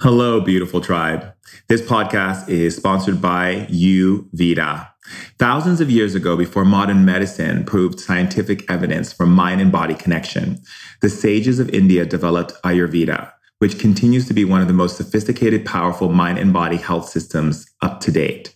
Hello, beautiful tribe. This podcast is sponsored by Ayurveda. Thousands of years ago, before modern medicine proved scientific evidence for mind and body connection, the sages of India developed Ayurveda, which continues to be one of the most sophisticated, powerful mind and body health systems up to date.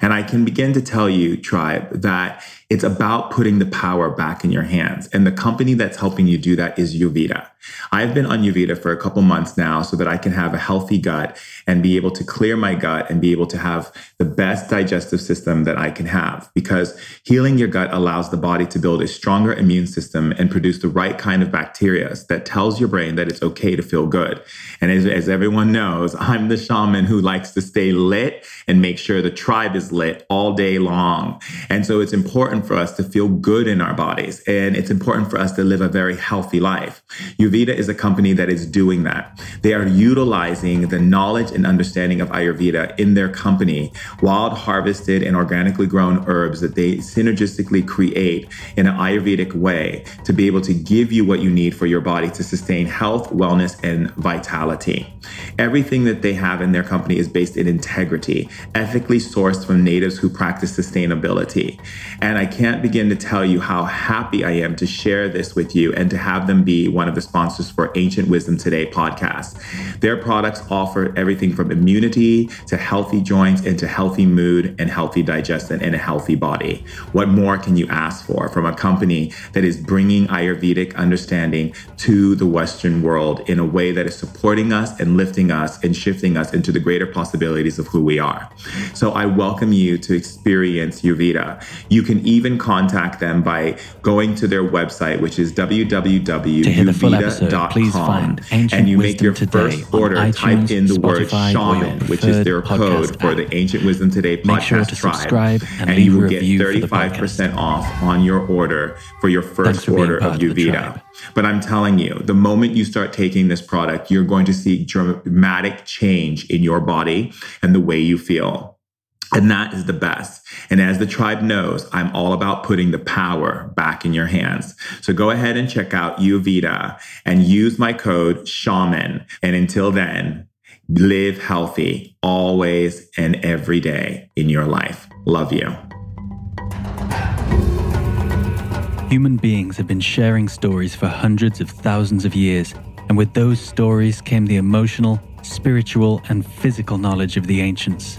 And I can begin to tell you, tribe, that it's about putting the power back in your hands. And the company that's helping you do that is Ayurveda. I've been on Ayurveda for a couple months now so that I can have a healthy gut and be able to clear my gut and be able to have the best digestive system that I can have. Because healing your gut allows the body to build a stronger immune system and produce the right kind of bacteria that tells your brain that it's okay to feel good. And as everyone knows, I'm the shaman who likes to stay lit and make sure the tribe is lit all day long. And so it's important for us to feel good in our bodies. And it's important for us to live a very healthy life. Ayurveda is a company that is doing that. They are utilizing the knowledge and understanding of Ayurveda in their company, wild harvested and organically grown herbs that they synergistically create in an Ayurvedic way to be able to give you what you need for your body to sustain health, wellness, and vitality. Everything that they have in their company is based in integrity, ethically sourced from natives who practice sustainability. And I can't begin to tell you how happy I am to share this with you and to have them be one of the sponsors for Ancient Wisdom Today podcast. Their products offer everything from immunity to healthy joints and to healthy mood and healthy digestion and a healthy body. What more can you ask for from a company that is bringing Ayurvedic understanding to the Western world in a way that is supporting us and lifting us and shifting us into the greater possibilities of who we are? So I welcome you to experience Ayurveda. You can even contact them by going to their website, which is www.ayurveda.com. Episode, please find Ancient and you Wisdom make your Today first order, iTunes, type in the word shaman, which is their code for the Ancient Wisdom Today podcast. Make sure to subscribe and leave you will get 35% off on your order for your first order of Ayurveda. But I'm telling you, the moment you start taking this product, you're going to see dramatic change in your body and the way you feel. And that is the best. And as the tribe knows, I'm all about putting the power back in your hands. So go ahead and check out Ayurveda and use my code SHAMAN. And until then, live healthy always and every day in your life. Love you. Human beings have been sharing stories for hundreds of thousands of years. And with those stories came the emotional, spiritual, and physical knowledge of the ancients.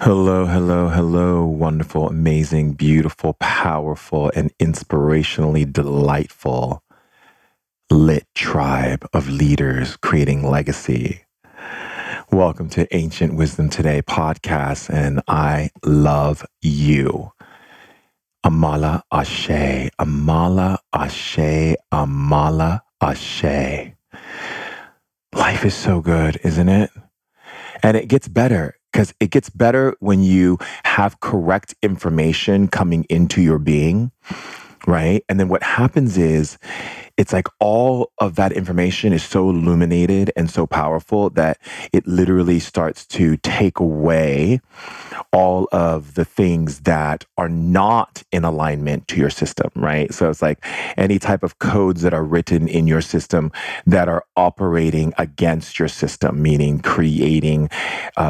Hello, hello, hello, wonderful, amazing, beautiful, powerful, and inspirationally delightful lit tribe of leaders creating legacy. Welcome to Ancient Wisdom Today podcast, and I love you. Amala Ashe, Amala Ashe, Amala Ashe. Life is so good, isn't it? And it gets better. Because it gets better when you have correct information coming into your being, right? And then what happens is, it's like all of that information is so illuminated and so powerful that it literally starts to take away all of the things that are not in alignment to your system, right? So it's like any type of codes that are written in your system that are operating against your system, meaning creating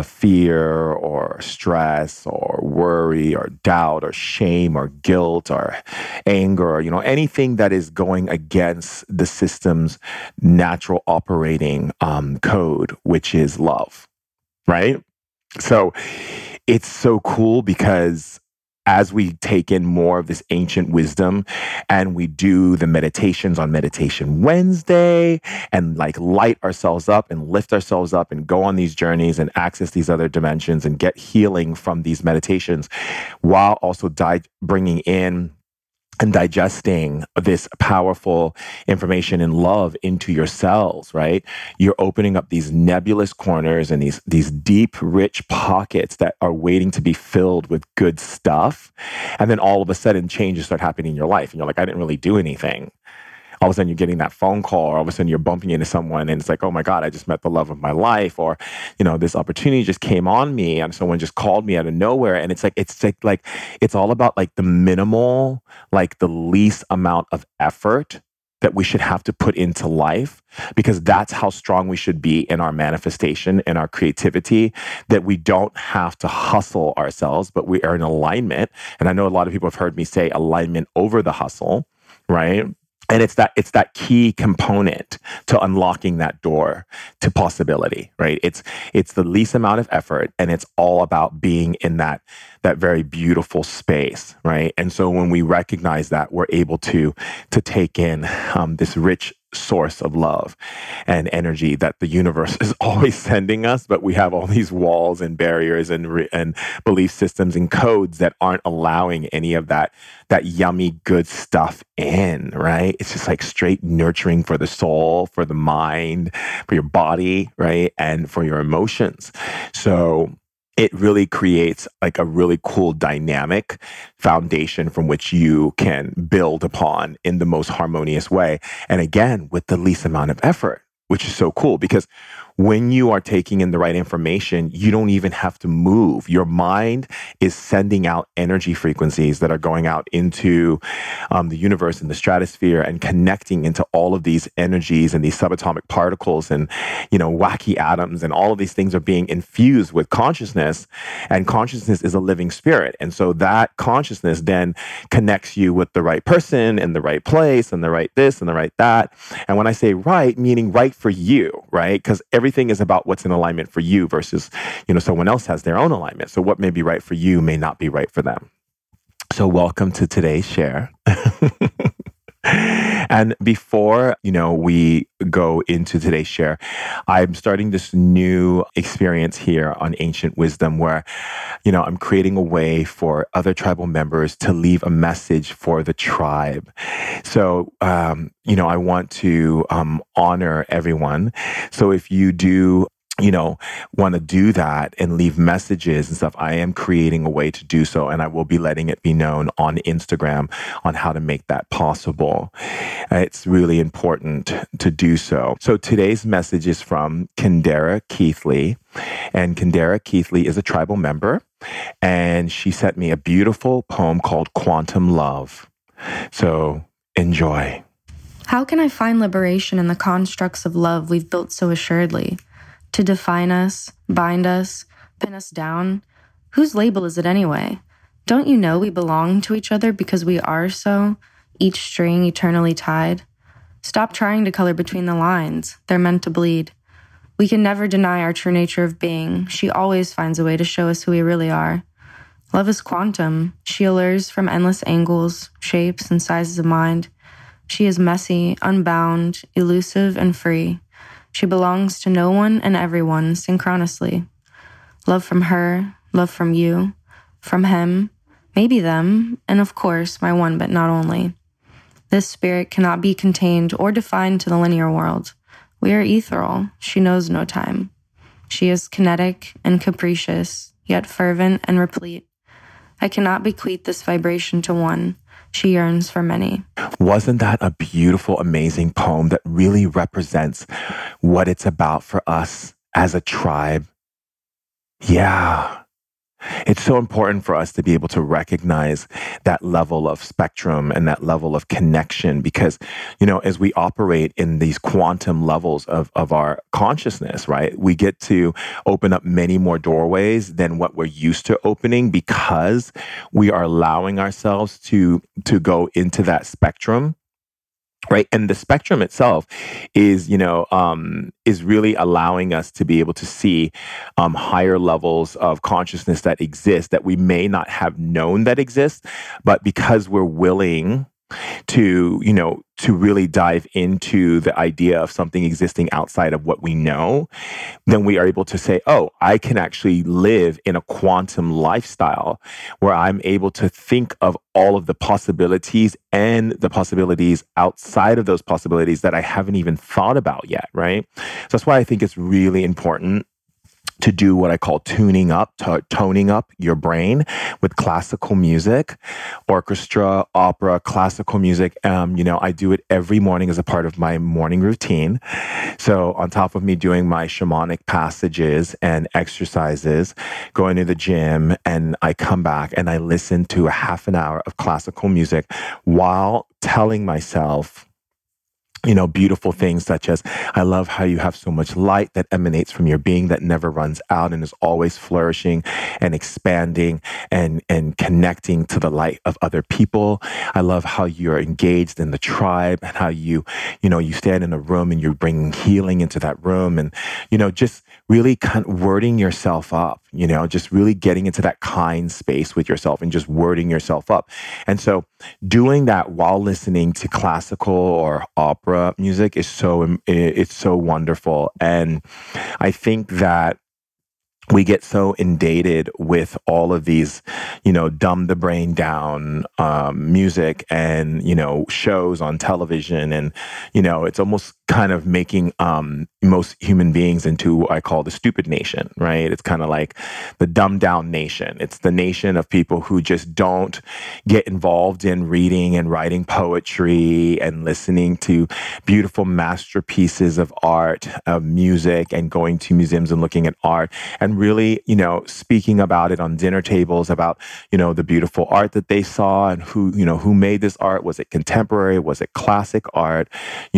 fear or stress or worry or doubt or shame or guilt or anger, or, you know, anything that is going against the system's natural operating code, which is love, right? So it's so cool because as we take in more of this ancient wisdom and we do the meditations on Meditation Wednesday and like light ourselves up and lift ourselves up and go on these journeys and access these other dimensions and get healing from these meditations while also bringing in and digesting this powerful information and love into your cells, right? You're opening up these nebulous corners and these deep, rich pockets that are waiting to be filled with good stuff. And then all of a sudden, changes start happening in your life. And you're like, I didn't really do anything. All of a sudden, you're getting that phone call, or all of a sudden, you're bumping into someone, and it's like, oh my God, I just met the love of my life, or this opportunity just came on me, and someone just called me out of nowhere, and it's like it's all about like the minimal, like the least amount of effort that we should have to put into life, because that's how strong we should be in our manifestation and our creativity, that we don't have to hustle ourselves, but we are in alignment. And I know a lot of people have heard me say alignment over the hustle, right? And it's that key component to unlocking that door to possibility, right? It's the least amount of effort, and it's all about being in that very beautiful space, right? And so when we recognize that, we're able to take in this rich source of love and energy that the universe is always sending us, but we have all these walls and barriers and belief systems and codes that aren't allowing any of that yummy good stuff in, right? It's just like straight nurturing for the soul, for the mind, for your body, right? And for your emotions. So it really creates like a really cool dynamic foundation from which you can build upon in the most harmonious way. And again, with the least amount of effort, which is so cool, because when you are taking in the right information, you don't even have to move. Your mind is sending out energy frequencies that are going out into the universe and the stratosphere and connecting into all of these energies and these subatomic particles and wacky atoms, and all of these things are being infused with consciousness, and consciousness is a living spirit. And so that consciousness then connects you with the right person in the right place and the right this and the right that. And when I say right, meaning right for you, right? Because everything is about what's in alignment for you versus, someone else has their own alignment. So what may be right for you may not be right for them. So welcome to today's share. And before, we go into today's share, I'm starting this new experience here on Ancient Wisdom where, I'm creating a way for other tribal members to leave a message for the tribe. So, I want to honor everyone. So if you do want to do that and leave messages and stuff, I am creating a way to do so, and I will be letting it be known on Instagram on how to make that possible. It's really important to do so. So today's message is from Kendera Keithley, and Kendera Keithley is a tribal member, and she sent me a beautiful poem called Quantum Love. So enjoy. How can I find liberation in the constructs of love we've built so assuredly? To define us, bind us, pin us down? Whose label is it anyway? Don't you know we belong to each other because we are so, each string eternally tied? Stop trying to color between the lines. They're meant to bleed. We can never deny our true nature of being. She always finds a way to show us who we really are. Love is quantum. She allures from endless angles, shapes, and sizes of mind. She is messy, unbound, elusive, and free. She belongs to no one and everyone synchronously. Love from her, love from you, from him, maybe them, and of course, my one but not only. This spirit cannot be contained or defined to the linear world. We are ethereal. She knows no time. She is kinetic and capricious, yet fervent and replete. I cannot bequeath this vibration to one. She yearns for many. Wasn't that a beautiful, amazing poem that really represents what it's about for us as a tribe? Yeah. It's so important for us to be able to recognize that level of spectrum and that level of connection, because, as we operate in these quantum levels of our consciousness, right, we get to open up many more doorways than what we're used to opening, because we are allowing ourselves to go into that spectrum. Right. And the spectrum itself is really allowing us to be able to see higher levels of consciousness that exist that we may not have known that exist. But because we're willing to, to really dive into the idea of something existing outside of what we know, then we are able to say, oh, I can actually live in a quantum lifestyle where I'm able to think of all of the possibilities and the possibilities outside of those possibilities that I haven't even thought about yet, right? So that's why I think it's really important to do what I call toning up your brain with classical music, orchestra, opera, classical music. I do it every morning as a part of my morning routine. So on top of me doing my shamanic passages and exercises, going to the gym, and I come back and I listen to a half an hour of classical music while telling myself, beautiful things such as, I love how you have so much light that emanates from your being that never runs out and is always flourishing and expanding and connecting to the light of other people. I love how you're engaged in the tribe and how you stand in a room and you're bringing healing into that room, and, just really kind of wording yourself up, just really getting into that kind space with yourself and just wording yourself up. And so doing that while listening to classical or opera music is so wonderful. And I think that we get so inundated with all of these, dumb the brain down music and, shows on television. And, it's almost kind of making most human beings into what I call the stupid nation, right? It's kind of like the dumbed down nation. It's the nation of people who just don't get involved in reading and writing poetry and listening to beautiful masterpieces of art, of music, and going to museums and looking at art. And really, speaking about it on dinner tables, about, the beautiful art that they saw and who made this art. Was it contemporary? Was it classic art?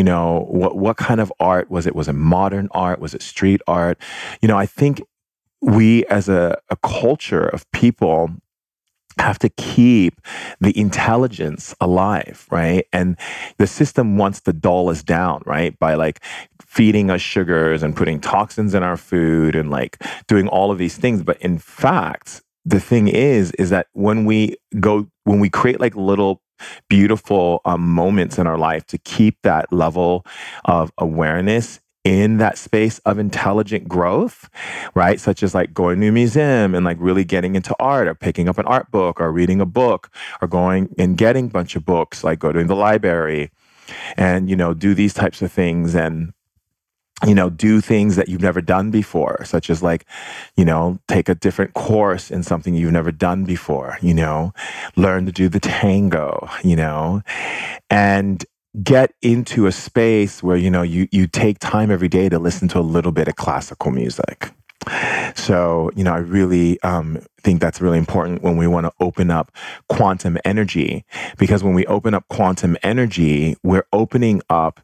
What kind of art was it? Was it modern art? Was it street art? I think we as a culture of people have to keep the intelligence alive, right? And the system wants to dull us down, right? By feeding us sugars and putting toxins in our food and doing all of these things. But in fact, the thing is that when we create little beautiful moments in our life to keep that level of awareness in that space of intelligent growth, right? Such as going to a museum and really getting into art, or picking up an art book, or reading a book, or going and getting a bunch of books, go to the library and, do these types of things, and, do things that you've never done before, such as take a different course in something you've never done before, learn to do the tango, and get into a space where, you take time every day to listen to a little bit of classical music. So, I really think that's really important when we want to open up quantum energy, because when we open up quantum energy, we're opening up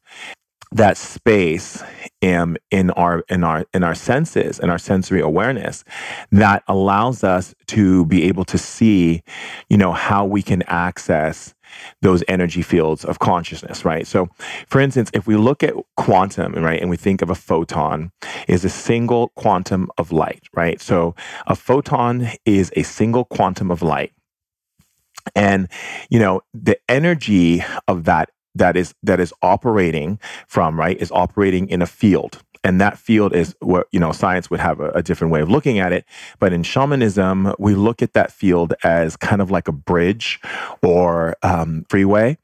that space in our senses, in our sensory awareness, that allows us to be able to see, how we can access those energy fields of consciousness, right? So, for instance, if we look at quantum, right, and we think of a photon is a single quantum of light, right? So a photon is a single quantum of light. And, the energy of that is operating from, right, is operating in a field. And that field is what, science would have a different way of looking at it. But in shamanism, we look at that field as kind of like a bridge or freeway,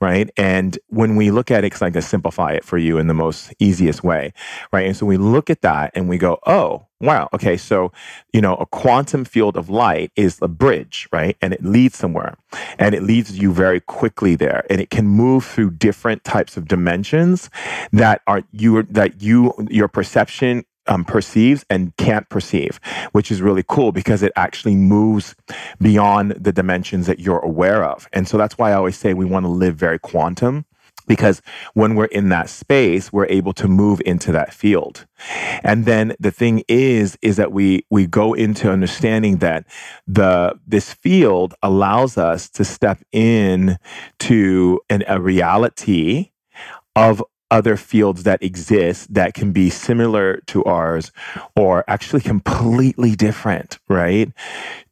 right? And when we look at it, because I can simplify it for you in the most easiest way, right? And so we look at that and we go, oh, wow, okay, so, a quantum field of light is a bridge, right? And it leads somewhere. And it leads you very quickly there. And it can move through different types of dimensions that your perception perceives and can't perceive, which is really cool because it actually moves beyond the dimensions that you're aware of. And so that's why I always say we want to live very quantum, because when we're in that space, we're able to move into that field. And then the thing is that we go into understanding that this field allows us to step in to a reality of other fields that exist that can be similar to ours or actually completely different, right?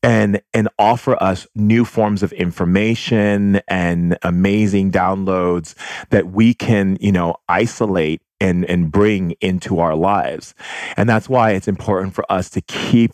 And offer us new forms of information and amazing downloads that we can, you know, isolate and bring into our lives. And that's why it's important for us to keep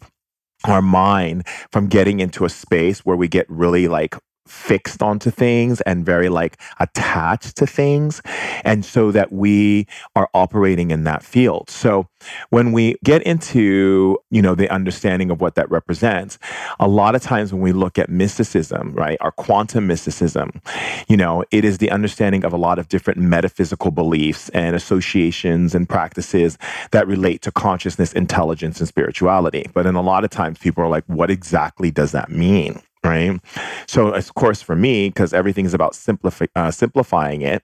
our mind from getting into a space where we get really like fixed onto things and very like attached to things, and so that we are operating in that field. So when we get into, you know, the understanding of what that represents, a lot of times when we look at mysticism, right, our quantum mysticism, you know, it is the understanding of a lot of different metaphysical beliefs and associations and practices that relate to consciousness, intelligence, and spirituality. But then a lot of times people are like, what exactly does that mean? Right? So, of course, for me, because everything's about simplifying it,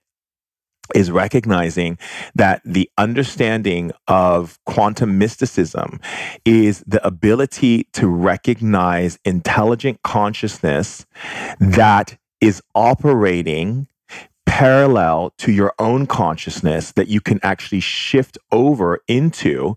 is recognizing that the understanding of quantum mysticism is the ability to recognize intelligent consciousness that is operating parallel to your own consciousness that you can actually shift over into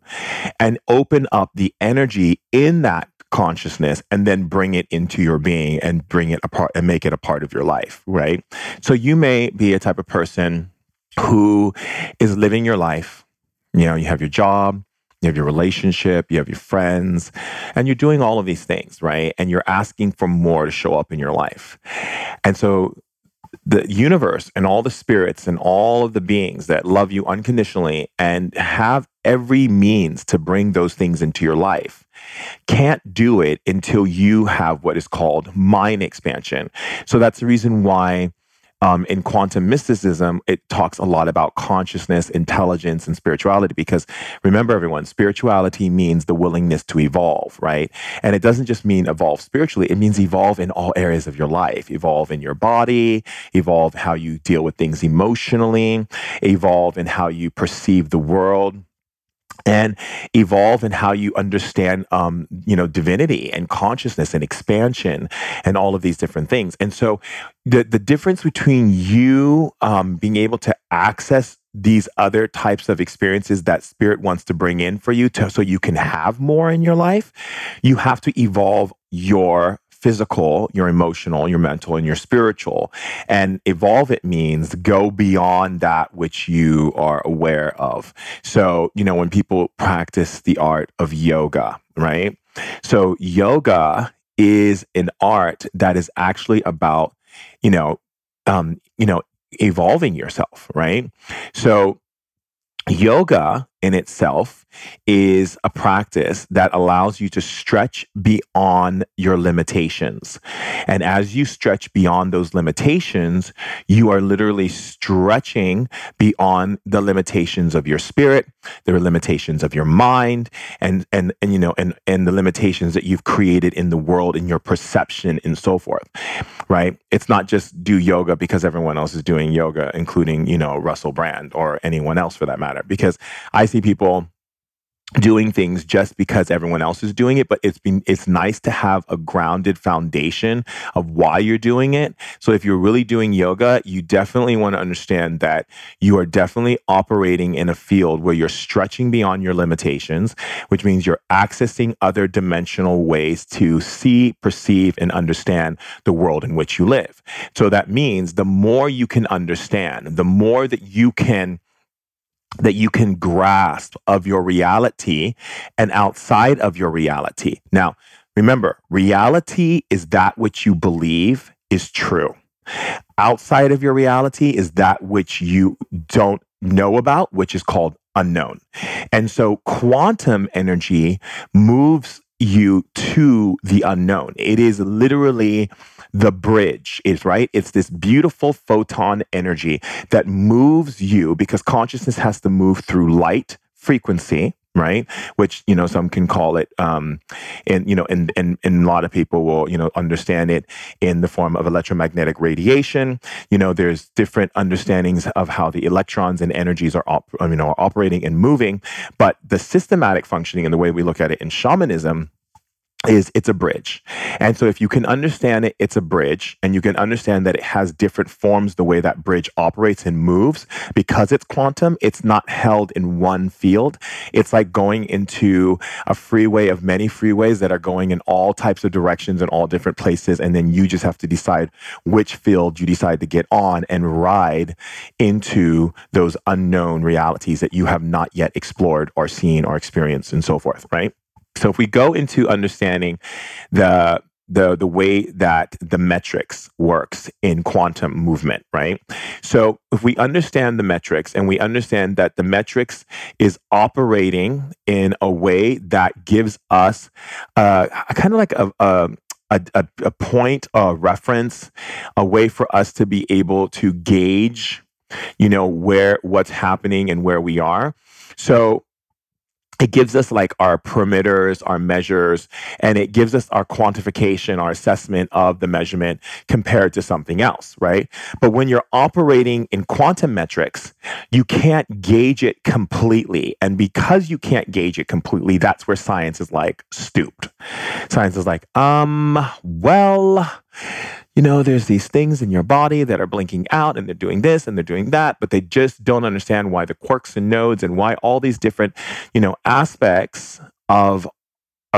and open up the energy in that consciousness and then bring it into your being and bring it apart and make it a part of your life, right? So you may be a type of person who is living your life. You know, you have your job, you have your relationship, you have your friends, and you're doing all of these things, right? And you're asking for more to show up in your life. And so the universe and all the spirits and all of the beings that love you unconditionally and have every means to bring those things into your life can't do it until you have what is called mind expansion. So that's the reason why in quantum mysticism, it talks a lot about consciousness, intelligence, and spirituality, because remember everyone, spirituality means the willingness to evolve, right? And it doesn't just mean evolve spiritually, it means evolve in all areas of your life, evolve in your body, evolve how you deal with things emotionally, evolve in how you perceive the world, and evolve in how you understand, you know, divinity and consciousness and expansion and all of these different things. And so the difference between you being able to access these other types of experiences that spirit wants to bring in for you so you can have more in your life, you have to evolve your physical, your emotional, your mental, and your spiritual. And evolve, it means go beyond that which you are aware of. So, you know, when people practice the art of yoga, right? So yoga is an art that is actually about, evolving yourself, right? So yoga in itself is a practice that allows you to stretch beyond your limitations. And as you stretch beyond those limitations, you are literally stretching beyond the limitations of your spirit, the limitations of your mind, and the limitations that you've created in the world, in your perception, and so forth, right? It's not just do yoga because everyone else is doing yoga, including, you know, Russell Brand or anyone else for that matter, because I see people doing things just because everyone else is doing it, but it's nice to have a grounded foundation of why you're doing it. So if you're really doing yoga, you definitely want to understand that you are definitely operating in a field where you're stretching beyond your limitations, which means you're accessing other dimensional ways to see, perceive, and understand the world in which you live. So that means the more you can understand, the more that you can grasp of your reality and outside of your reality. Now, remember, reality is that which you believe is true. Outside of your reality is that which you don't know about, which is called unknown. And so quantum energy moves you to the unknown. It is literally the bridge, is right? It's this beautiful photon energy that moves you, because consciousness has to move through light frequency, right? Which, you know, some can call it, and a lot of people will, you know, understand it in the form of electromagnetic radiation. You know, there's different understandings of how the electrons and energies are operating and moving, but the systematic functioning and the way we look at it in shamanism is it's a bridge. And so if you can understand it, it's a bridge, and you can understand that it has different forms, the way that bridge operates and moves, because it's quantum, it's not held in one field. It's like going into a freeway of many freeways that are going in all types of directions and all different places, and then you just have to decide which field you decide to get on and ride into those unknown realities that you have not yet explored or seen or experienced and so forth, right? So if we go into understanding the way that the metrics works in quantum movement, right? So if we understand the metrics, and we understand that the metrics is operating in a way that gives us kind of like a point, a reference, a way for us to be able to gauge, you know, where what's happening and where we are. So it gives us like our perimeters, our measures, and it gives us our quantification, our assessment of the measurement compared to something else, right? But when you're operating in quantum metrics, you can't gauge it completely. And because you can't gauge it completely, that's where science is like stooped. Science is like, well, you know, there's these things in your body that are blinking out, and they're doing this and they're doing that, but they just don't understand why the quirks and nodes and why all these different, you know, aspects of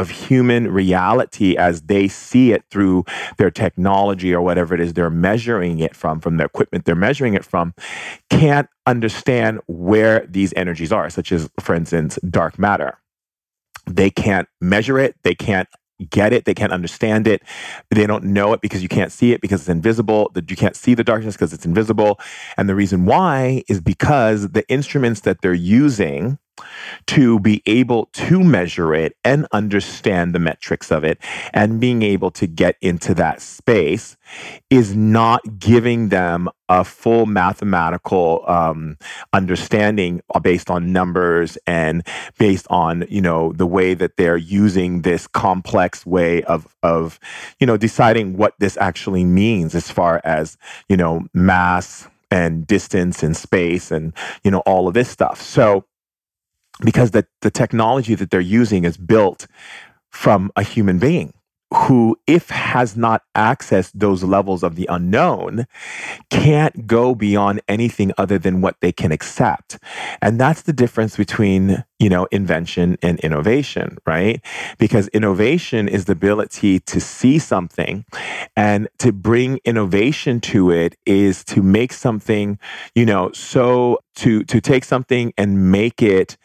human reality as they see it through their technology or whatever it is they're measuring it from their equipment they're measuring it from, can't understand where these energies are, such as, for instance, dark matter. They can't measure it. They can't get it. They can't understand it. They don't know it because you can't see it, because it's invisible. You can't see the darkness because it's invisible. And the reason why is because the instruments that they're using to be able to measure it and understand the metrics of it and being able to get into that space is not giving them a full mathematical understanding based on numbers and based on, you know, the way that they're using this complex way of you know, deciding what this actually means as far as, you know, mass and distance and space and, you know, all of this stuff. So because the technology that they're using is built from a human being who, if has not accessed those levels of the unknown, can't go beyond anything other than what they can accept. And that's the difference between, you know, invention and innovation, right? Because innovation is the ability to see something, and to bring innovation to it is to make something, you know, so to take something and make it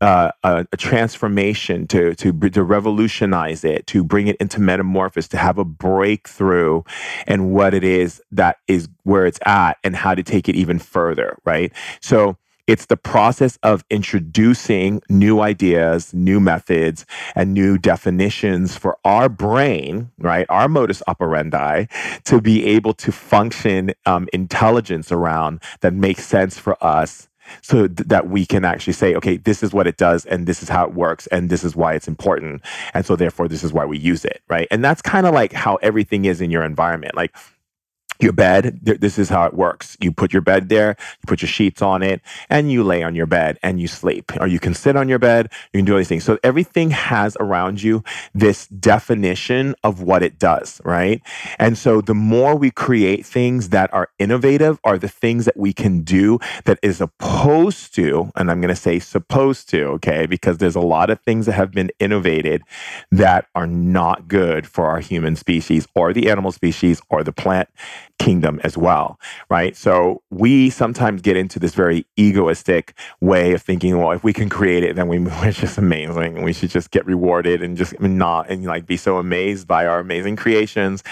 a transformation, to revolutionize it, to bring it into metamorphosis, to have a breakthrough and what it is that is where it's at and how to take it even further, right? So it's the process of introducing new ideas, new methods, and new definitions for our brain, right? Our modus operandi, to be able to function intelligence around that makes sense for us, so that we can actually say, okay, this is what it does, and this is how it works, and this is why it's important, and so therefore this is why we use it, right? And that's kind of like how everything is in your environment. Like your bed, this is how it works. You put your bed there, you put your sheets on it, and you lay on your bed and you sleep. Or you can sit on your bed, you can do all these things. So everything has around you this definition of what it does, right? And so the more we create things that are innovative, are the things that we can do that is opposed to, and I'm going to say supposed to, okay? Because there's a lot of things that have been innovated that are not good for our human species or the animal species or the plant kingdom as well, right? So we sometimes get into this very egoistic way of thinking, well, if we can create it, then we're just amazing, and we should just get rewarded and just not, and like be so amazed by our amazing creations,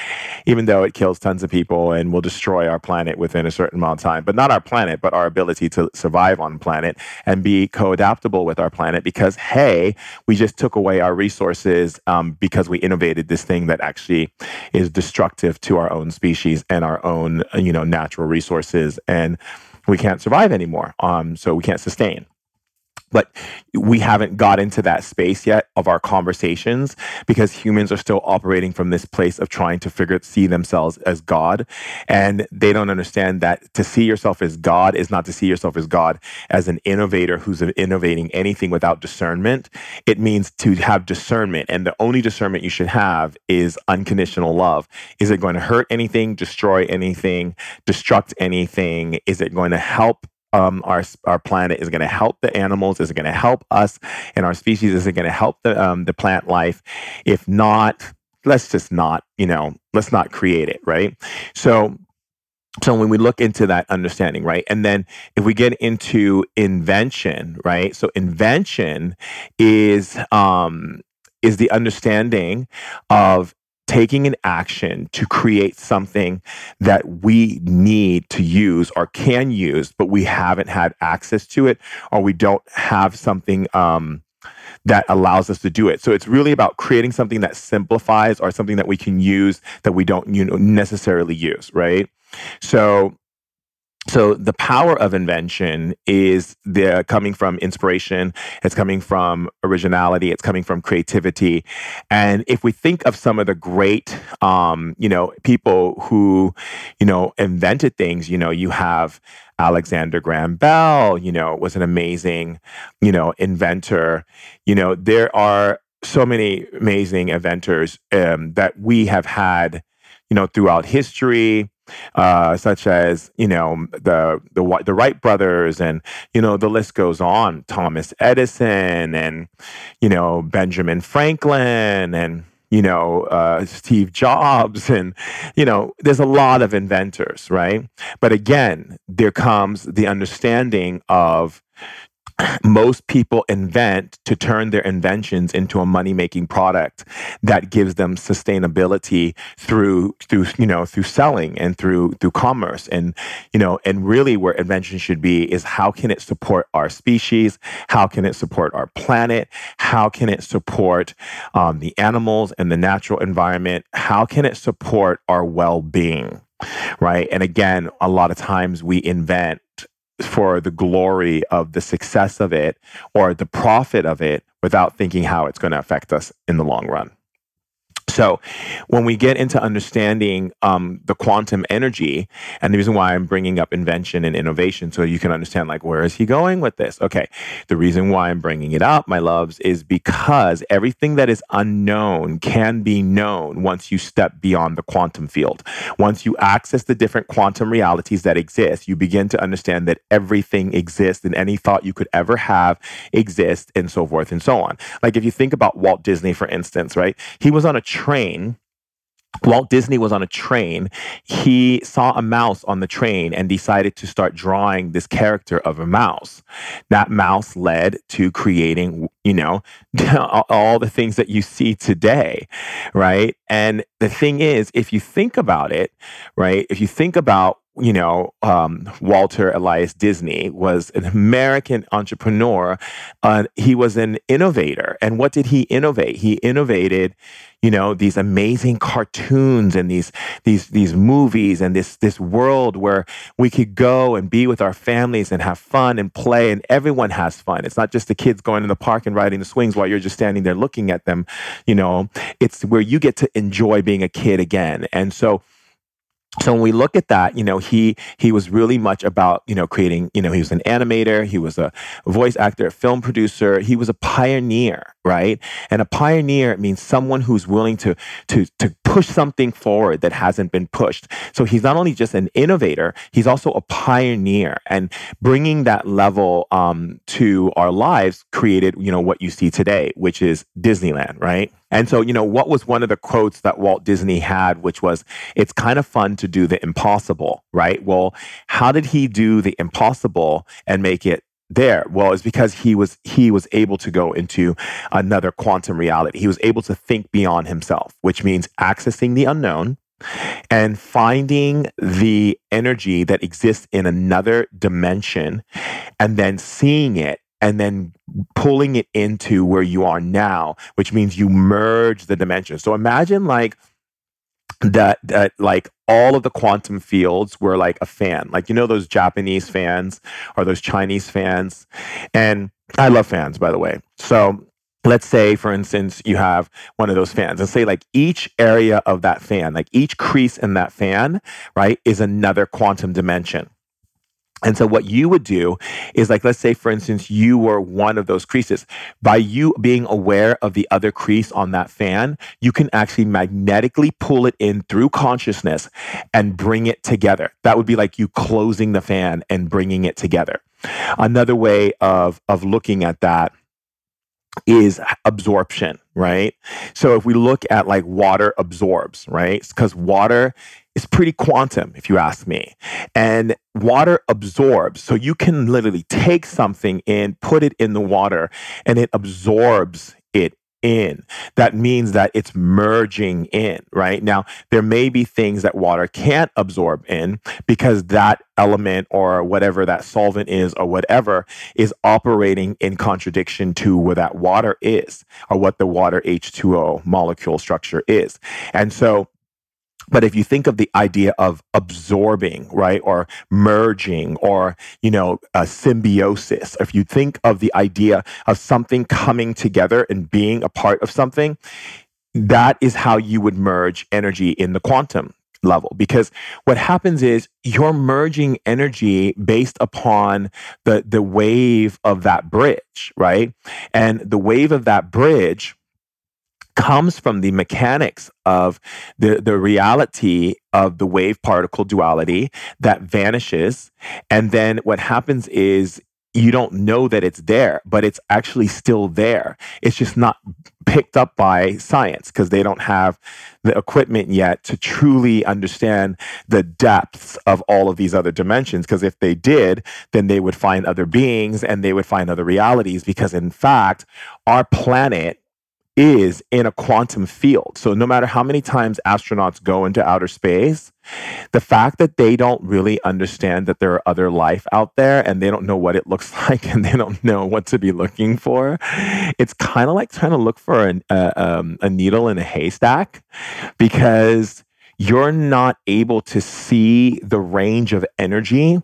even though it kills tons of people and will destroy our planet within a certain amount of time. But not our planet, but our ability to survive on planet and be co-adaptable with our planet, because hey, we just took away our resources because we innovated this thing that actually is destructive to our own species and our own, you know, natural resources, and we can't survive anymore. So we can't sustain. But we haven't got into that space yet of our conversations because humans are still operating from this place of trying to see themselves as God. And they don't understand that to see yourself as God is not to see yourself as God as an innovator who's innovating anything without discernment. It means to have discernment. And the only discernment you should have is unconditional love. Is it going to hurt anything, destroy anything, destruct anything? Is it going to help our planet? Is going to help the animals? Is it going to help us and our species? Is it going to help the plant life? If not, let's just not, let's not create it, right? So when we look into that understanding, right? And then if we get into invention, right? So invention is the understanding of taking an action to create something that we need to use or can use, but we haven't had access to it, or we don't have something that allows us to do it. So it's really about creating something that simplifies or something that we can use that we don't necessarily use, right? So the power of invention is coming from inspiration, it's coming from originality, it's coming from creativity. And if we think of some of the great, people who, invented things, you have Alexander Graham Bell, was an amazing, inventor. There are so many amazing inventors that we have had, throughout history. Such as, the Wright brothers and, the list goes on, Thomas Edison and, Benjamin Franklin and, Steve Jobs and, there's a lot of inventors, right? But again, there comes the understanding of most people invent to turn their inventions into a money-making product that gives them sustainability through selling and through commerce. And, and really where invention should be is how can it support our species? How can it support our planet? How can it support the animals and the natural environment? How can it support our well-being, right? And again, a lot of times we invent for the glory of the success of it or the profit of it without thinking how it's going to affect us in the long run. So when we get into understanding the quantum energy, and the reason why I'm bringing up invention and innovation so you can understand, where is he going with this? Okay, the reason why I'm bringing it up, my loves, is because everything that is unknown can be known once you step beyond the quantum field. Once you access the different quantum realities that exist, you begin to understand that everything exists and any thought you could ever have exists and so forth and so on. If you think about Walt Disney, for instance, right? He was on a train. Walt Disney was on a train. He saw a mouse on the train and decided to start drawing this character of a mouse. That mouse led to creating, all the things that you see today, right? And the thing is, if you think about it, right, if you think about Walter Elias Disney was an American entrepreneur. He was an innovator. And what did he innovate? He innovated, these amazing cartoons and these movies and this world where we could go and be with our families and have fun and play, and everyone has fun. It's not just the kids going in the park and riding the swings while you're just standing there looking at them. It's where you get to enjoy being a kid again. And so when we look at that, he was really much about, creating, he was an animator, he was a voice actor, a film producer, he was a pioneer, right? And a pioneer means someone who's willing to push something forward that hasn't been pushed. So he's not only just an innovator, he's also a pioneer, and bringing that level to our lives created, what you see today, which is Disneyland, right? And so, what was one of the quotes that Walt Disney had, which was, it's kind of fun to do the impossible, right? Well, how did he do the impossible and make it there? Well, it's because he was able to go into another quantum reality. He was able to think beyond himself, which means accessing the unknown and finding the energy that exists in another dimension and then seeing it. And then pulling it into where you are now, which means you merge the dimensions. So imagine that all of the quantum fields were like a fan, those Japanese fans or those Chinese fans. And I love fans, by the way. So let's say, for instance, you have one of those fans, and say like each area of that fan, like each crease in that fan, right, is another quantum dimension. And so what you would do is like, let's say, for instance, you were one of those creases. By you being aware of the other crease on that fan, you can actually magnetically pull it in through consciousness and bring it together. That would be like you closing the fan and bringing it together. Another way of looking at that is absorption, right? So if we look at like water absorbs, right? Because water is pretty quantum, if you ask me. And water absorbs. So you can literally take something in, put it in the water, and it absorbs it in. That means that it's merging in, right? Now, there may be things that water can't absorb in because that element or whatever that solvent is or whatever is operating in contradiction to where that water is or what the water H2O molecule structure is. And so, but if you think of the idea of absorbing, right, or merging or, you know, symbiosis, if you think of the idea of something coming together and being a part of something, that is how you would merge energy in the quantum level. Because what happens is you're merging energy based upon the wave of that bridge, right? And the wave of that bridge comes from the mechanics of the reality of the wave-particle duality that vanishes. And then what happens is you don't know that it's there, but it's actually still there. It's just not picked up by science because they don't have the equipment yet to truly understand the depths of all of these other dimensions. Because if they did, then they would find other beings and they would find other realities. Because in fact, our planet is in a quantum field. So no matter how many times astronauts go into outer space, the fact that they don't really understand that there are other life out there and they don't know what it looks like and they don't know what to be looking for, it's kind of like trying to look for a needle in a haystack, because you're not able to see the range of energy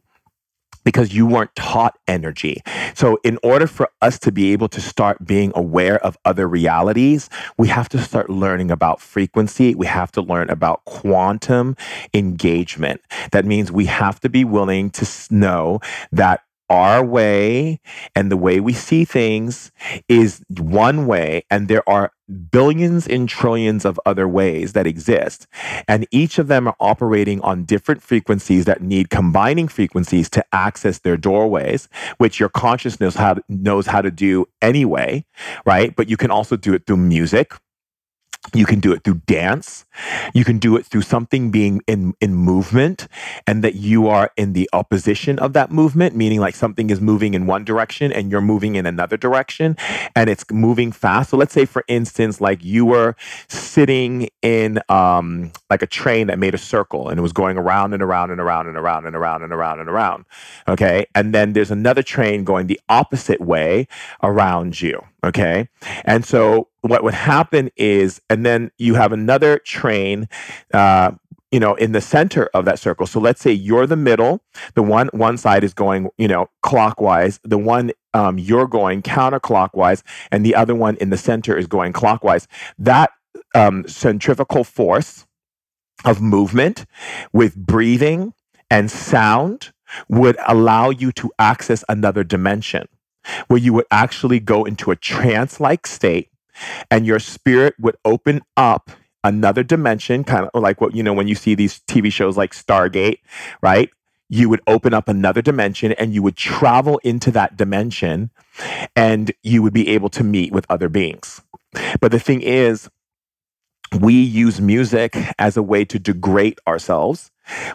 because you weren't taught energy. So in order for us to be able to start being aware of other realities, we have to start learning about frequency. We have to learn about quantum engagement. That means we have to be willing to know that our way and the way we see things is one way, and there are billions and trillions of other ways that exist, and each of them are operating on different frequencies that need combining frequencies to access their doorways, which your consciousness knows how to do anyway, right? But you can also do it through music. You can do it through dance. You can do it through something being in movement, and that you are in the opposition of that movement, meaning like something is moving in one direction and you're moving in another direction and it's moving fast. So let's say, for instance, like you were sitting in like a train that made a circle and it was going around and around and around and around and around and around and around. Okay. And then there's another train going the opposite way around you. Okay. And so what would happen is, and then you have another train, you know, in the center of that circle. So let's say you're the middle, the one side is going, you know, clockwise, the one you're going counterclockwise, and the other one in the center is going clockwise. That centrifugal force of movement with breathing and sound would allow you to access another dimension, where you would actually go into a trance-like state and your spirit would open up another dimension, kind of like what, you know, when you see these TV shows like Stargate, right? You would open up another dimension and you would travel into that dimension and you would be able to meet with other beings. But the thing is, we use music as a way to degrade ourselves.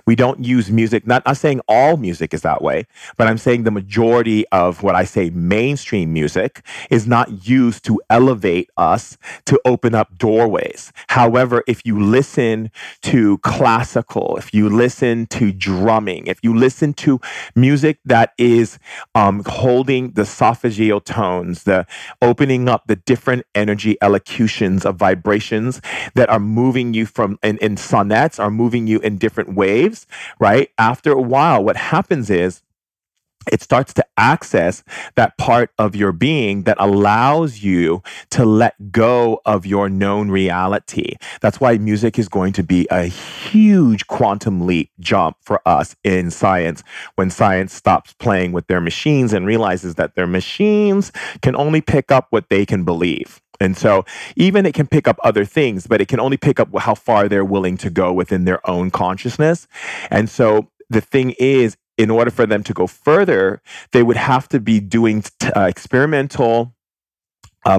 We don't use music, not saying all music is that way, but I'm saying the majority of what I say mainstream music is not used to elevate us, to open up doorways. However, if you listen to classical, if you listen to drumming, if you listen to music that is holding the esophageal tones, the opening up the different energy elocutions of vibrations that are moving you from in sonnets, are moving you in different ways, right? After a while, what happens is it starts to access that part of your being that allows you to let go of your known reality. That's why music is going to be a huge quantum leap jump for us in science when science stops playing with their machines and realizes that their machines can only pick up what they can believe. And so even it can pick up other things, but it can only pick up how far they're willing to go within their own consciousness. And so the thing is, in order for them to go further, they would have to be doing experimental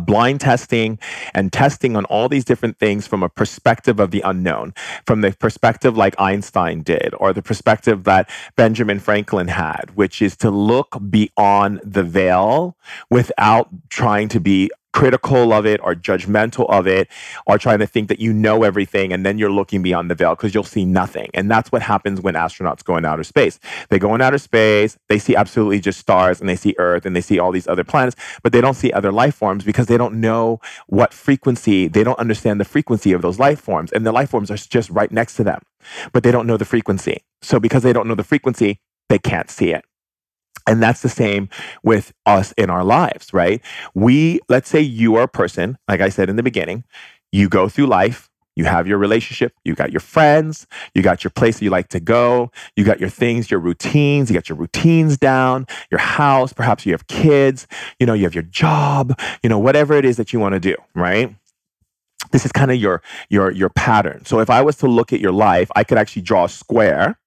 blind testing and testing on all these different things from a perspective of the unknown, from the perspective like Einstein did, or the perspective that Benjamin Franklin had, which is to look beyond the veil without trying to be critical of it or judgmental of it or trying to think that you know everything, and then you're looking beyond the veil because you'll see nothing. And that's what happens when astronauts go in outer space. They go in outer space, they see absolutely just stars, and they see Earth, and they see all these other planets, but they don't see other life forms because they don't know what frequency, they don't understand the frequency of those life forms, and the life forms are just right next to them, but they don't know the frequency. So because they don't know the frequency, they can't see it. And that's the same with us in our lives, right? Let's say you are a person, like I said in the beginning, you go through life, you have your relationship, you got your friends, you got your place that you like to go, you got your things, your routines, you got your routines down, your house, perhaps you have kids, you have your job, whatever it is that you want to do, right? This is kind of your pattern. So if I was to look at your life, I could actually draw a square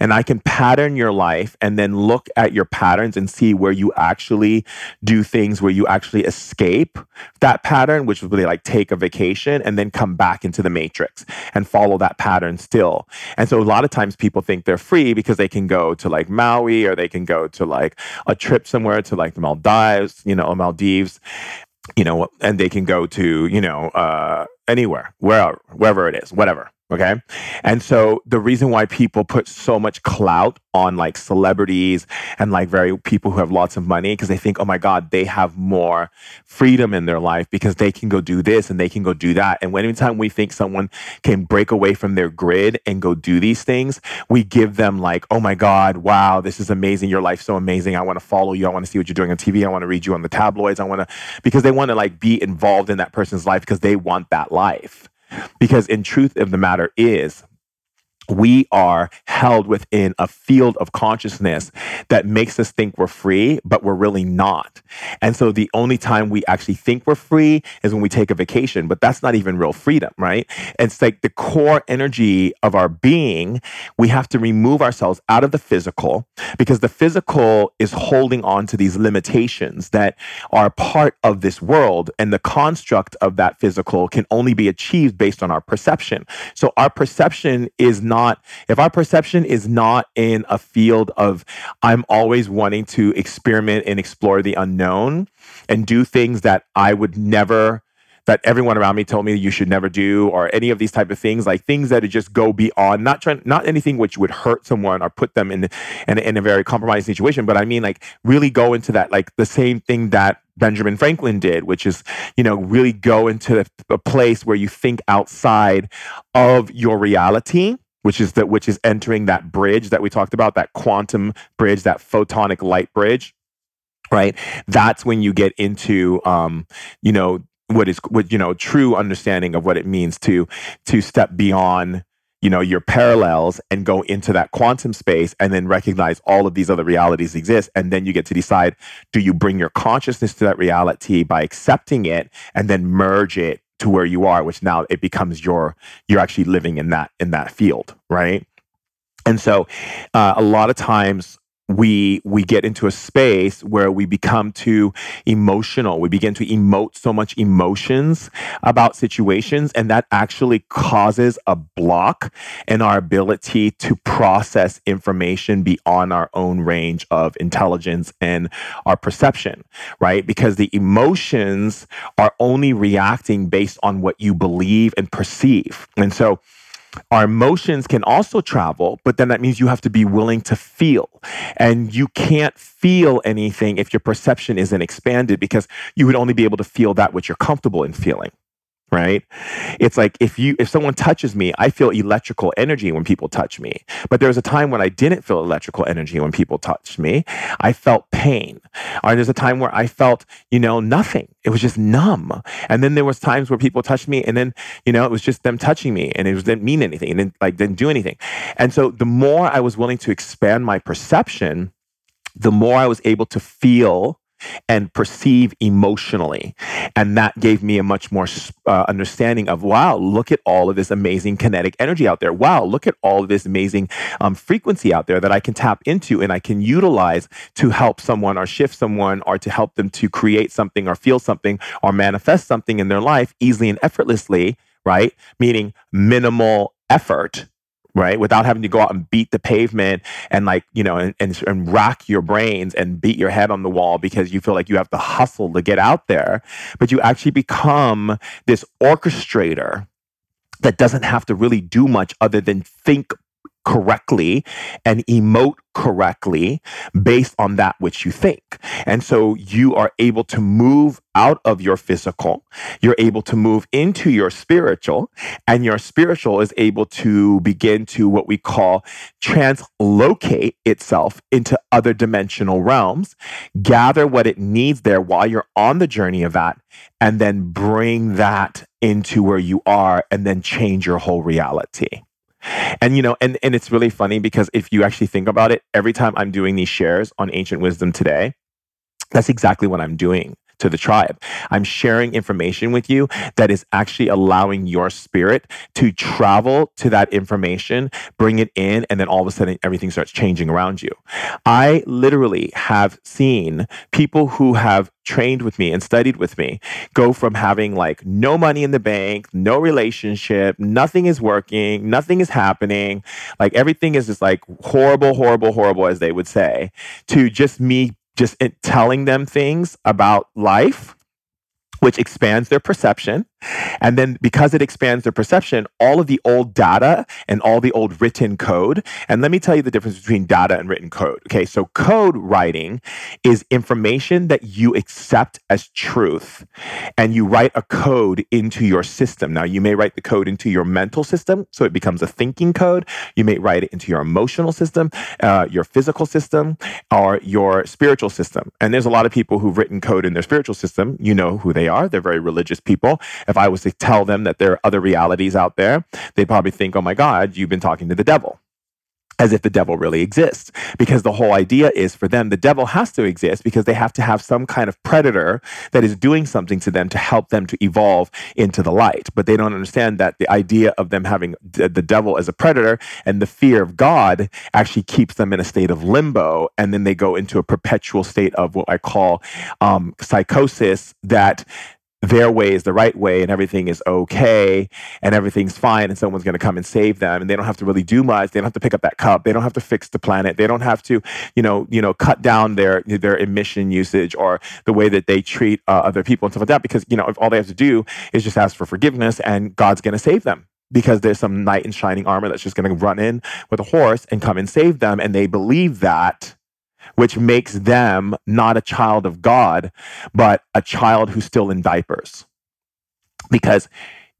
and I can pattern your life and then look at your patterns and see where you actually do things, where you actually escape that pattern, which would be like take a vacation and then come back into the matrix and follow that pattern still. And so a lot of times people think they're free because they can go to like Maui, or they can go to like a trip somewhere to like the Maldives, Maldives. And they can go to, anywhere, wherever it is, whatever. Okay. And so the reason why people put so much clout on like celebrities and like very people who have lots of money, because they think, oh my God, they have more freedom in their life because they can go do this and they can go do that. And anytime we think someone can break away from their grid and go do these things, we give them like, oh my God, wow, this is amazing. Your life's so amazing. I want to follow you. I want to see what you're doing on TV. I want to read you on the tabloids. Because they want to like be involved in that person's life because they want that life. Because in truth of the matter is, we are held within a field of consciousness that makes us think we're free, but we're really not. And so the only time we actually think we're free is when we take a vacation, but that's not even real freedom, right? It's like the core energy of our being. We have to remove ourselves out of the physical because the physical is holding on to these limitations that are part of this world. And the construct of that physical can only be achieved based on our perception. So our perception is not, if our perception is not in a field of I'm always wanting to experiment and explore the unknown and do things that I would never, that everyone around me told me you should never do, or any of these type of things, like things that just go beyond, not anything which would hurt someone or put them in a very compromising situation, but I mean like really go into that, like the same thing that Benjamin Franklin did, which is, really go into a place where you think outside of your reality, which is entering that bridge that we talked about, that quantum bridge, that photonic light bridge, right? That's when you get into, true understanding of what it means to step beyond, your parallels and go into that quantum space and then recognize all of these other realities exist. And then you get to decide, do you bring your consciousness to that reality by accepting it and then merge it to where you are, which now it becomes you're actually living in that field, right? And so a lot of times we get into a space where we become too emotional. We begin to emote so much emotions about situations, and that actually causes a block in our ability to process information beyond our own range of intelligence and our perception, right? Because the emotions are only reacting based on what you believe and perceive. And so our emotions can also travel, but then that means you have to be willing to feel. And you can't feel anything if your perception isn't expanded, because you would only be able to feel that which you're comfortable in feeling. right? It's like if someone touches me, I feel electrical energy when people touch me. But there was a time when I didn't feel electrical energy when people touched me. I felt pain. Or there's a time where I felt, nothing. It was just numb. And then there was times where people touched me and then, it was just them touching me and it didn't mean anything and didn't do anything. And so the more I was willing to expand my perception, the more I was able to feel and perceive emotionally. And that gave me a much more understanding of, wow, look at all of this amazing kinetic energy out there. Wow, look at all of this amazing frequency out there that I can tap into and I can utilize to help someone or shift someone or to help them to create something or feel something or manifest something in their life easily and effortlessly, right? Meaning minimal effort, right? Without having to go out and beat the pavement and and rack your brains and beat your head on the wall because you feel like you have to hustle to get out there. But you actually become this orchestrator that doesn't have to really do much other than think correctly and emote correctly based on that which you think. And so you are able to move out of your physical, you're able to move into your spiritual, and your spiritual is able to begin to what we call translocate itself into other dimensional realms, gather what it needs there while you're on the journey of that, and then bring that into where you are and then change your whole reality. And, and it's really funny because if you actually think about it, every time I'm doing these shares on Ancient Wisdom Today, that's exactly what I'm doing to the tribe. I'm sharing information with you that is actually allowing your spirit to travel to that information, bring it in, and then all of a sudden everything starts changing around you. I literally have seen people who have trained with me and studied with me go from having no money in the bank, no relationship, nothing is working, nothing is happening, everything is just horrible, as they would say, to just me just telling them things about life, which expands their perception. And then because it expands their perception, all of the old data and all the old written code. And let me tell you the difference between data and written code. Okay, so code writing is information that you accept as truth and you write a code into your system. Now, you may write the code into your mental system, so it becomes a thinking code. You may write it into your emotional system, your physical system, or your spiritual system. And there's a lot of people who've written code in their spiritual system. You know who they are. They're very religious people. If I was to tell them that there are other realities out there, they'd probably think, oh my God, you've been talking to the devil. As if the devil really exists. Because the whole idea is for them, the devil has to exist because they have to have some kind of predator that is doing something to them to help them to evolve into the light. But they don't understand that the idea of them having the devil as a predator and the fear of God actually keeps them in a state of limbo. And then they go into a perpetual state of what I call psychosis, that their way is the right way and everything is okay and everything's fine and someone's going to come and save them and they don't have to really do much. They don't have to pick up that cup. They don't have to fix the planet. They don't have to, cut down their emission usage or the way that they treat other people and stuff like that, because, if all they have to do is just ask for forgiveness and God's going to save them. Because there's some knight in shining armor that's just going to run in with a horse and come and save them, and they believe that, which makes them not a child of God, but a child who's still in diapers. Because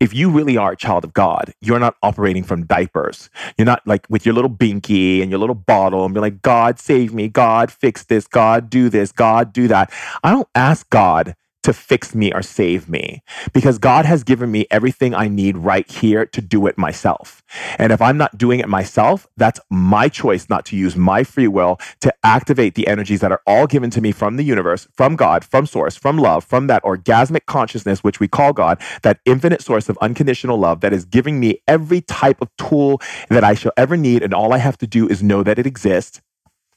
if you really are a child of God, you're not operating from diapers. You're not with your little binky and your little bottle and be like, God save me, God fix this, God do this, God do that. I don't ask God to fix me or save me, because God has given me everything I need right here to do it myself. And if I'm not doing it myself, that's my choice not to use my free will to activate the energies that are all given to me from the universe, from God, from source, from love, from that orgasmic consciousness, which we call God, that infinite source of unconditional love that is giving me every type of tool that I shall ever need. And all I have to do is know that it exists,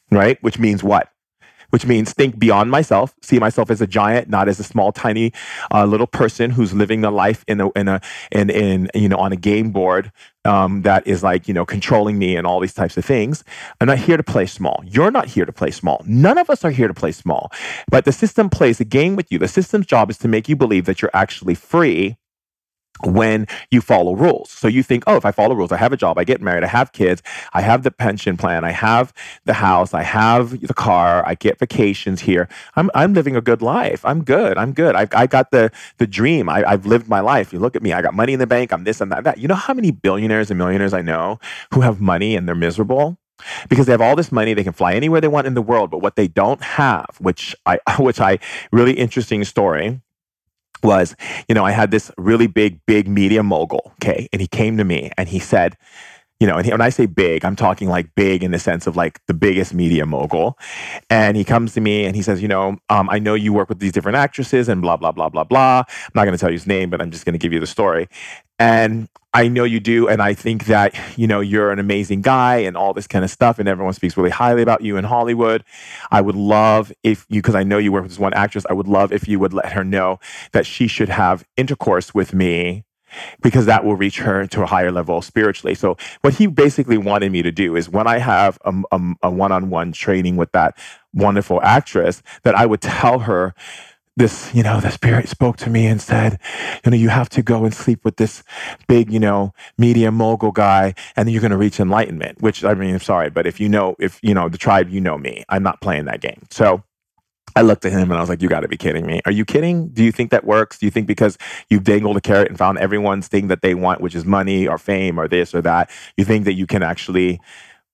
right? Which means what? Which means think beyond myself, see myself as a giant, not as a small, tiny little person who's living a life on a game board that is controlling me and all these types of things. I'm not here to play small. You're not here to play small. None of us are here to play small. But the system plays a game with you. The system's job is to make you believe that you're actually free when you follow rules. So you think, oh, if I follow rules, I have a job, I get married, I have kids, I have the pension plan, I have the house, I have the car, I get vacations here. I'm living a good life. I'm good. I got the dream. I've lived my life. You look at me, I got money in the bank, I'm this, I'm that. You know how many billionaires and millionaires I know who have money and they're miserable? Because they have all this money, they can fly anywhere they want in the world, but what they don't have, which I really interesting story, was, you know, I had this really big media mogul, okay? And he came to me and he said, you know, and when I say big, I'm talking like big in the sense of like the biggest media mogul. And he comes to me and he says, you know, I know you work with these different actresses and blah, blah, blah, blah, blah. I'm not going to tell you his name, but I'm just going to give you the story. And I know you do. And I think that, you know, you're an amazing guy and all this kind of stuff. And everyone speaks really highly about you in Hollywood. I would love if you, because I know you work with this one actress, I would love if you would let her know that she should have intercourse with me, because that will reach her to a higher level spiritually. So what he basically wanted me to do is when I have a one-on-one training with that wonderful actress, that I would tell her this, you know, the spirit spoke to me and said, you know, you have to go and sleep with this big, you know, media mogul guy, and then you're going to reach enlightenment, which, I mean, I'm sorry, but if you know, the tribe, you know me, I'm not playing that game. So I looked at him and I was like, you got to be kidding me. Are you kidding? Do you think that works? Do you think because you've dangled a carrot and found everyone's thing that they want, which is money or fame or this or that, you think that you can actually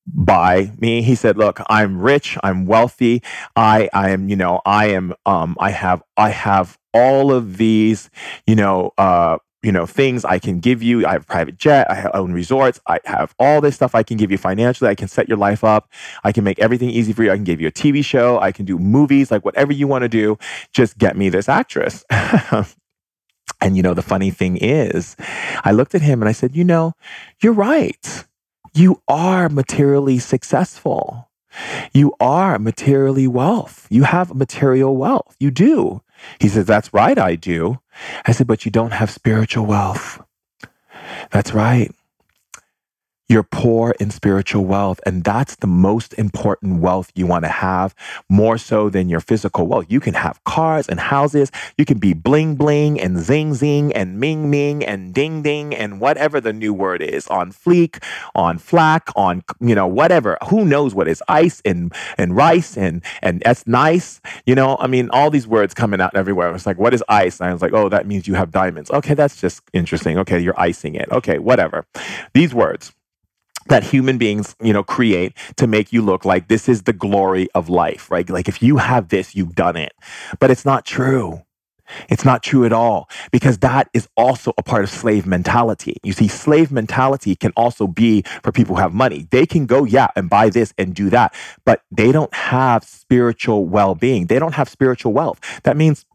buy me? He said, look, I'm rich. I'm wealthy. I have all of these, things I can give you. I have a private jet. I own resorts. I have all this stuff I can give you financially. I can set your life up. I can make everything easy for you. I can give you a TV show. I can do movies, like whatever you want to do. Just get me this actress. And, you know, the funny thing is, I looked at him and I said, you know, you're right. You are materially successful. You are materially wealth. You have material wealth. You do. He says, that's right, I do. I said, but you don't have spiritual wealth. That's right. You're poor in spiritual wealth, and that's the most important wealth you want to have, more so than your physical wealth. You can have cars and houses. You can be bling bling and zing zing and ming ming and ding ding and whatever the new word is, on fleek, on flack, on, you know, whatever. Who knows what is ice and rice and that's nice. You know, I mean, all these words coming out everywhere. I was like, what is ice? And I was like, oh, that means you have diamonds. Okay, that's just interesting. Okay, you're icing it. Okay, whatever. These words that human beings, you know, create to make you look like this is the glory of life, right? Like if you have this, you've done it. But it's not true. It's not true at all, because that is also a part of slave mentality. You see, slave mentality can also be for people who have money. They can go, yeah, and buy this and do that, but they don't have spiritual well-being. They don't have spiritual wealth. That means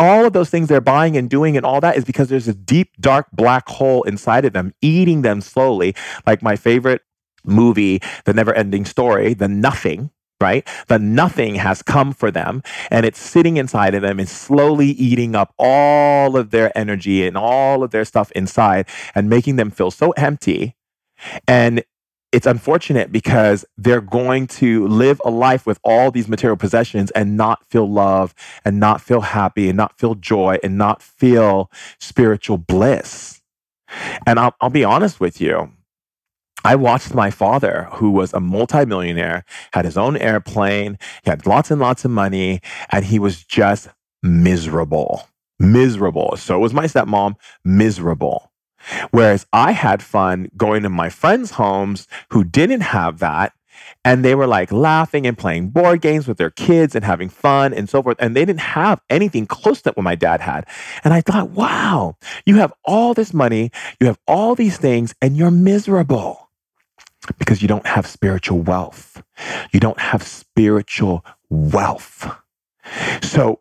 all of those things they're buying and doing and all that is because there's a deep, dark, black hole inside of them, eating them slowly. Like my favorite movie, The Never Ending Story, The Nothing, right? The nothing has come for them, and it's sitting inside of them and slowly eating up all of their energy and all of their stuff inside and making them feel so empty. And it's unfortunate because they're going to live a life with all these material possessions and not feel love and not feel happy and not feel joy and not feel spiritual bliss. And I'll be honest with you. I watched my father, who was a multimillionaire, had his own airplane, he had lots and lots of money, and he was just miserable. So was my stepmom, miserable. Whereas I had fun going to my friends' homes who didn't have that, and they were like laughing and playing board games with their kids and having fun and so forth. And they didn't have anything close to what my dad had. And I thought, wow, you have all this money, you have all these things, and you're miserable because you don't have spiritual wealth. You don't have spiritual wealth. So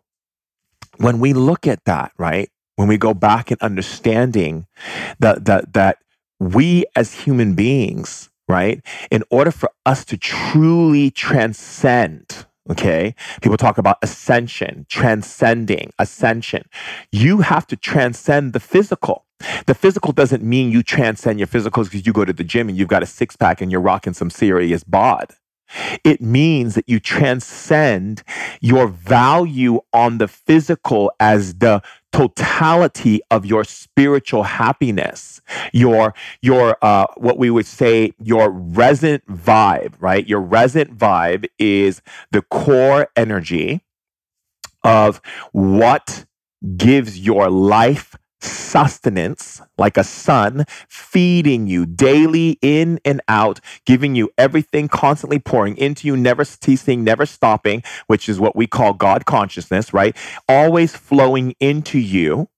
when we look at that, right? When we go back and understanding that we as human beings, right, in order for us to truly transcend, okay, people talk about ascension, transcending, ascension. You have to transcend the physical. The physical doesn't mean you transcend your physical because you go to the gym and you've got a six-pack and you're rocking some serious bod. It means that you transcend your value on the physical as the totality of your spiritual happiness, your what we would say, your resonant vibe, right? Your resonant vibe is the core energy of what gives your life sustenance, like a sun feeding you daily in and out, giving you everything, constantly pouring into you, never ceasing, never stopping, which is what we call God consciousness, right? Always flowing into you,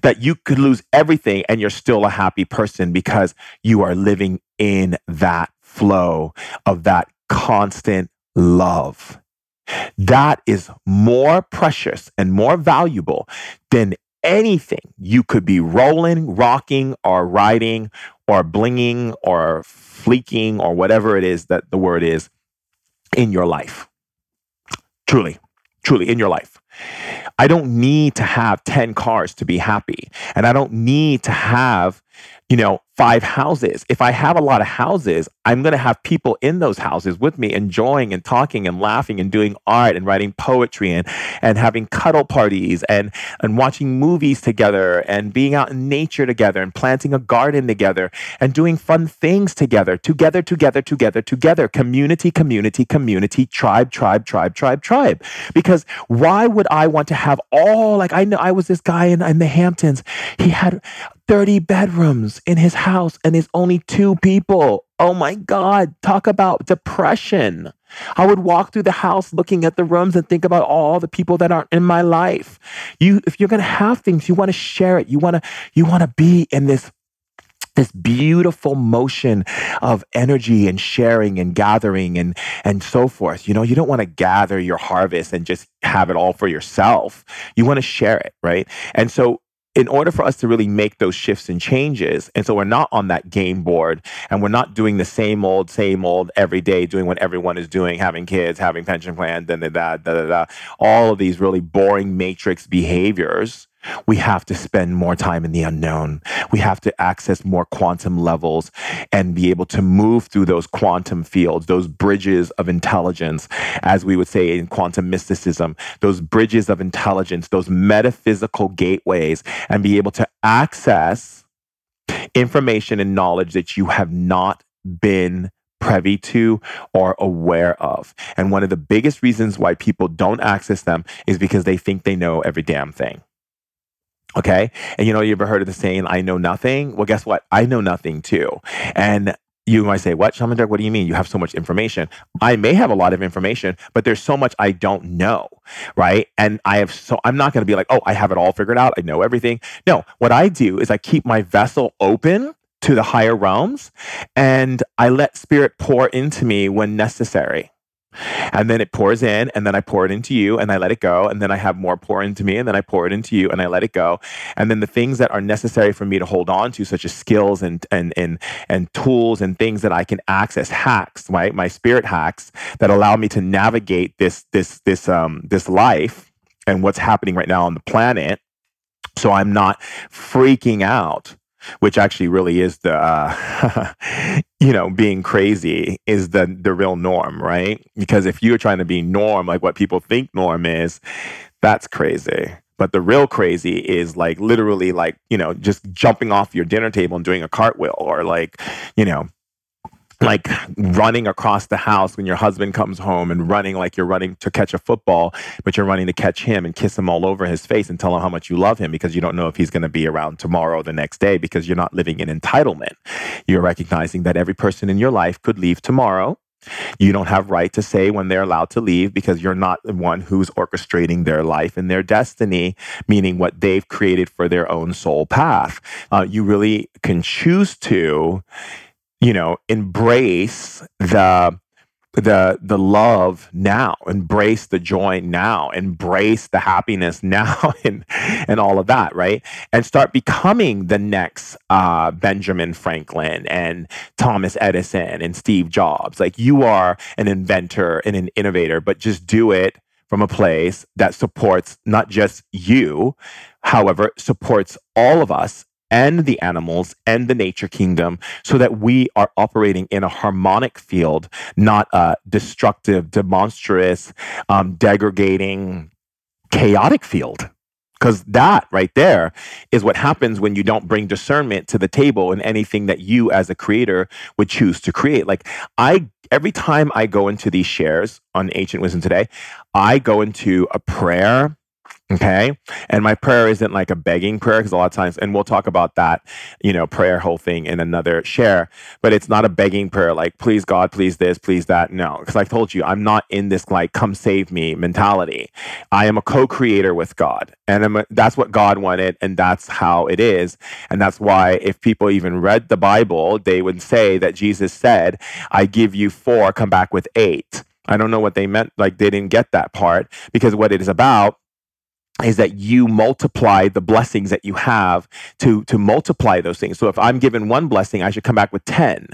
that you could lose everything and you're still a happy person because you are living in that flow of that constant love. That is more precious and more valuable than anything you could be rolling, rocking, or riding, or blinging, or fleeking, or whatever it is that the word is in your life. Truly, truly in your life. I don't need to have 10 cars to be happy. And I don't need to have, 5 houses. If I have a lot of houses, I'm going to have people in those houses with me enjoying and talking and laughing and doing art and writing poetry and having cuddle parties and watching movies together and being out in nature together and planting a garden together and doing fun things together. Community, tribe. Because why would I want to have I know I was this guy in the Hamptons. He had 30 bedrooms in his house and there's only 2 people. Oh my God, talk about depression. I would walk through the house looking at the rooms and think about all the people that aren't in my life. If you're going to have things, you want to share it. You want to be in this beautiful motion of energy and sharing and gathering and so forth. You don't want to gather your harvest and just have it all for yourself. You want to share it, right? And so in order for us to really make those shifts and changes, and so we're not on that game board and we're not doing the same old every day, doing what everyone is doing, having kids, having pension plans, all of these really boring matrix behaviors, we have to spend more time in the unknown. We have to access more quantum levels and be able to move through those quantum fields, those bridges of intelligence, as we would say in quantum mysticism, those bridges of intelligence, those metaphysical gateways, and be able to access information and knowledge that you have not been privy to or aware of. And one of the biggest reasons why people don't access them is because they think they know every damn thing. Okay. And you ever heard of the saying, I know nothing? Well, guess what? I know nothing too. And you might say, what? Shaman Durek, what do you mean? You have so much information. I may have a lot of information, but there's so much I don't know, right? And I'm not going to be like, oh, I have it all figured out. I know everything. No, what I do is I keep my vessel open to the higher realms and I let spirit pour into me when necessary. And then it pours in, and then I pour it into you, and I let it go, and then I have more pour into me, and then I pour it into you, and I let it go. And then the things that are necessary for me to hold on to, such as skills and tools and things that I can access, hacks, right? My spirit hacks that allow me to navigate this life and what's happening right now on the planet, so I'm not freaking out. Which actually really is the, being crazy is the real norm, right? Because if you're trying to be norm, like what people think norm is, that's crazy. But the real crazy is like literally like, just jumping off your dinner table and doing a cartwheel or like, like running across the house when your husband comes home and running like you're running to catch a football, but you're running to catch him and kiss him all over his face and tell him how much you love him because you don't know if he's going to be around tomorrow or the next day because you're not living in entitlement. You're recognizing that every person in your life could leave tomorrow. You don't have right to say when they're allowed to leave because you're not the one who's orchestrating their life and their destiny, meaning what they've created for their own soul path. You really can choose to embrace the love now, embrace the joy now, embrace the happiness now and all of that, right? And start becoming the next Benjamin Franklin and Thomas Edison and Steve Jobs. Like you are an inventor and an innovator, but just do it from a place that supports not just you, however, supports all of us and the animals and the nature kingdom so that we are operating in a harmonic field, not a destructive, demonstrous, degrading, chaotic field. Because that right there is what happens when you don't bring discernment to the table in anything that you as a creator would choose to create. Like every time I go into these shares on Ancient Wisdom Today, I go into a prayer, okay? And my prayer isn't like a begging prayer, because a lot of times, and we'll talk about that, prayer whole thing in another share, but it's not a begging prayer like, please God, please this, please that. No, because I've told you, I'm not in this like, come save me mentality. I am a co-creator with God. And that's what God wanted, and that's how it is. And that's why if people even read the Bible, they would say that Jesus said, I give you 4, come back with 8. I don't know what they meant, like they didn't get that part, because what it is about is that you multiply the blessings that you have to multiply those things. So if I'm given 1 blessing, I should come back with 10,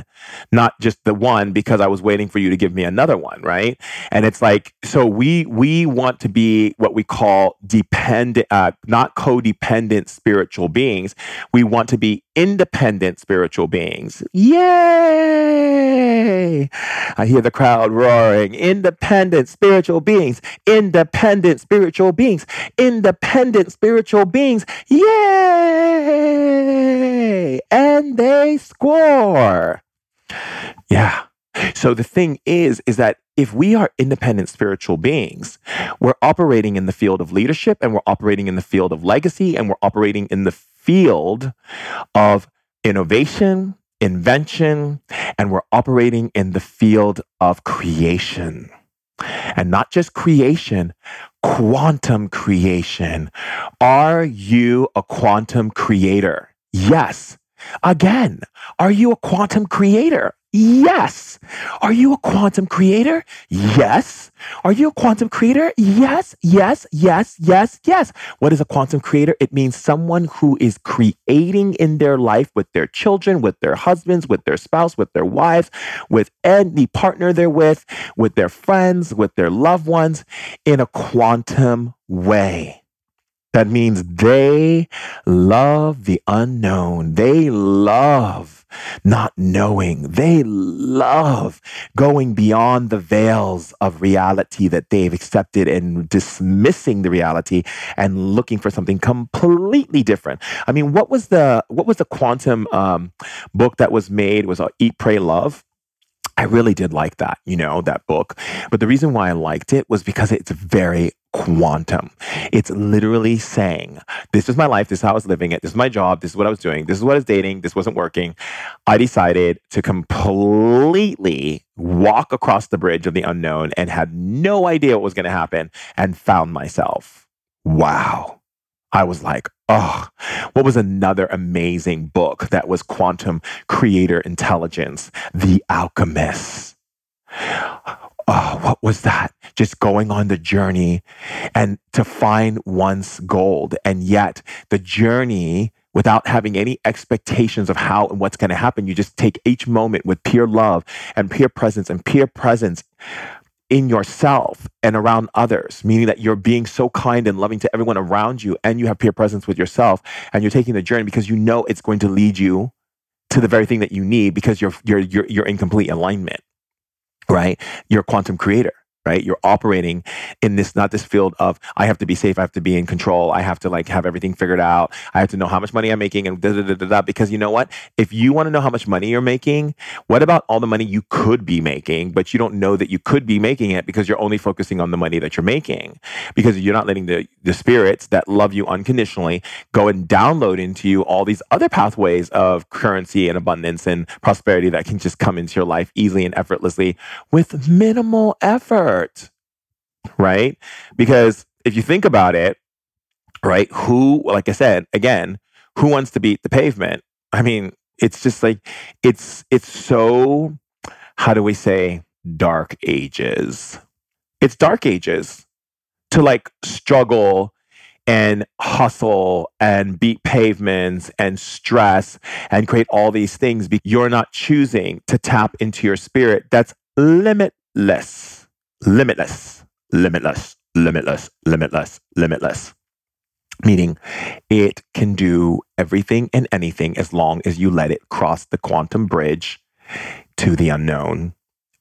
not just the 1, because I was waiting for you to give me another 1, right? And it's like, so we want to be what we call dependent, not codependent spiritual beings. We want to be independent spiritual beings. Yay! I hear the crowd roaring. Independent spiritual beings. Independent spiritual beings. Independent spiritual beings. Yay! And they score. Yeah. So the thing is that if we are independent spiritual beings, we're operating in the field of leadership, and we're operating in the field of legacy, and we're operating in the field of innovation, invention, and we're operating in the field of creation. And not just creation, quantum creation. Are you a quantum creator? Yes. Again, are you a quantum creator? Yes. Are you a quantum creator? Yes. Are you a quantum creator? Yes, yes, yes, yes, yes. What is a quantum creator? It means someone who is creating in their life with their children, with their husbands, with their spouse, with their wives, with any partner they're with their friends, with their loved ones in a quantum way. That means they love the unknown. They love not knowing. They love going beyond the veils of reality that they've accepted and dismissing the reality and looking for something completely different. I mean, what was the quantum book that was made? It was Eat, Pray, Love. I really did like that, that book. But the reason why I liked it was because it's very quantum. It's literally saying, this is my life, this is how I was living it, this is my job, this is what I was doing, this is what I was dating, this wasn't working. I decided to completely walk across the bridge of the unknown and had no idea what was going to happen and found myself. Wow. I was like, oh, what was another amazing book that was quantum creator intelligence? The Alchemist. Oh, what was that? Just going on the journey and to find one's gold. And yet the journey, without having any expectations of how and what's going to happen, you just take each moment with pure love and pure presence in yourself and around others, meaning that you're being so kind and loving to everyone around you, and you have pure presence with yourself, and you're taking the journey because you know it's going to lead you to the very thing that you need, because you're in complete alignment. Right? You're a quantum creator, right? You're operating in this, not this field of, I have to be safe, I have to be in control, I have to like have everything figured out, I have to know how much money I'm making and da-da-da-da-da. Because you know what? If you want to know how much money you're making, what about all the money you could be making, but you don't know that you could be making it because you're only focusing on the money that you're making, because you're not letting the spirits that love you unconditionally go and download into you all these other pathways of currency and abundance and prosperity that can just come into your life easily and effortlessly with minimal effort. Right? Because if you think about it, right, who, like I said, again, who wants to beat the pavement? I mean, it's just like, it's so, how do we say, dark ages. It's dark ages to like struggle and hustle and beat pavements and stress and create all these things. You're not choosing to tap into your spirit that's limitless. Limitless, limitless, limitless, limitless, limitless. Meaning, it can do everything and anything as long as you let it cross the quantum bridge to the unknown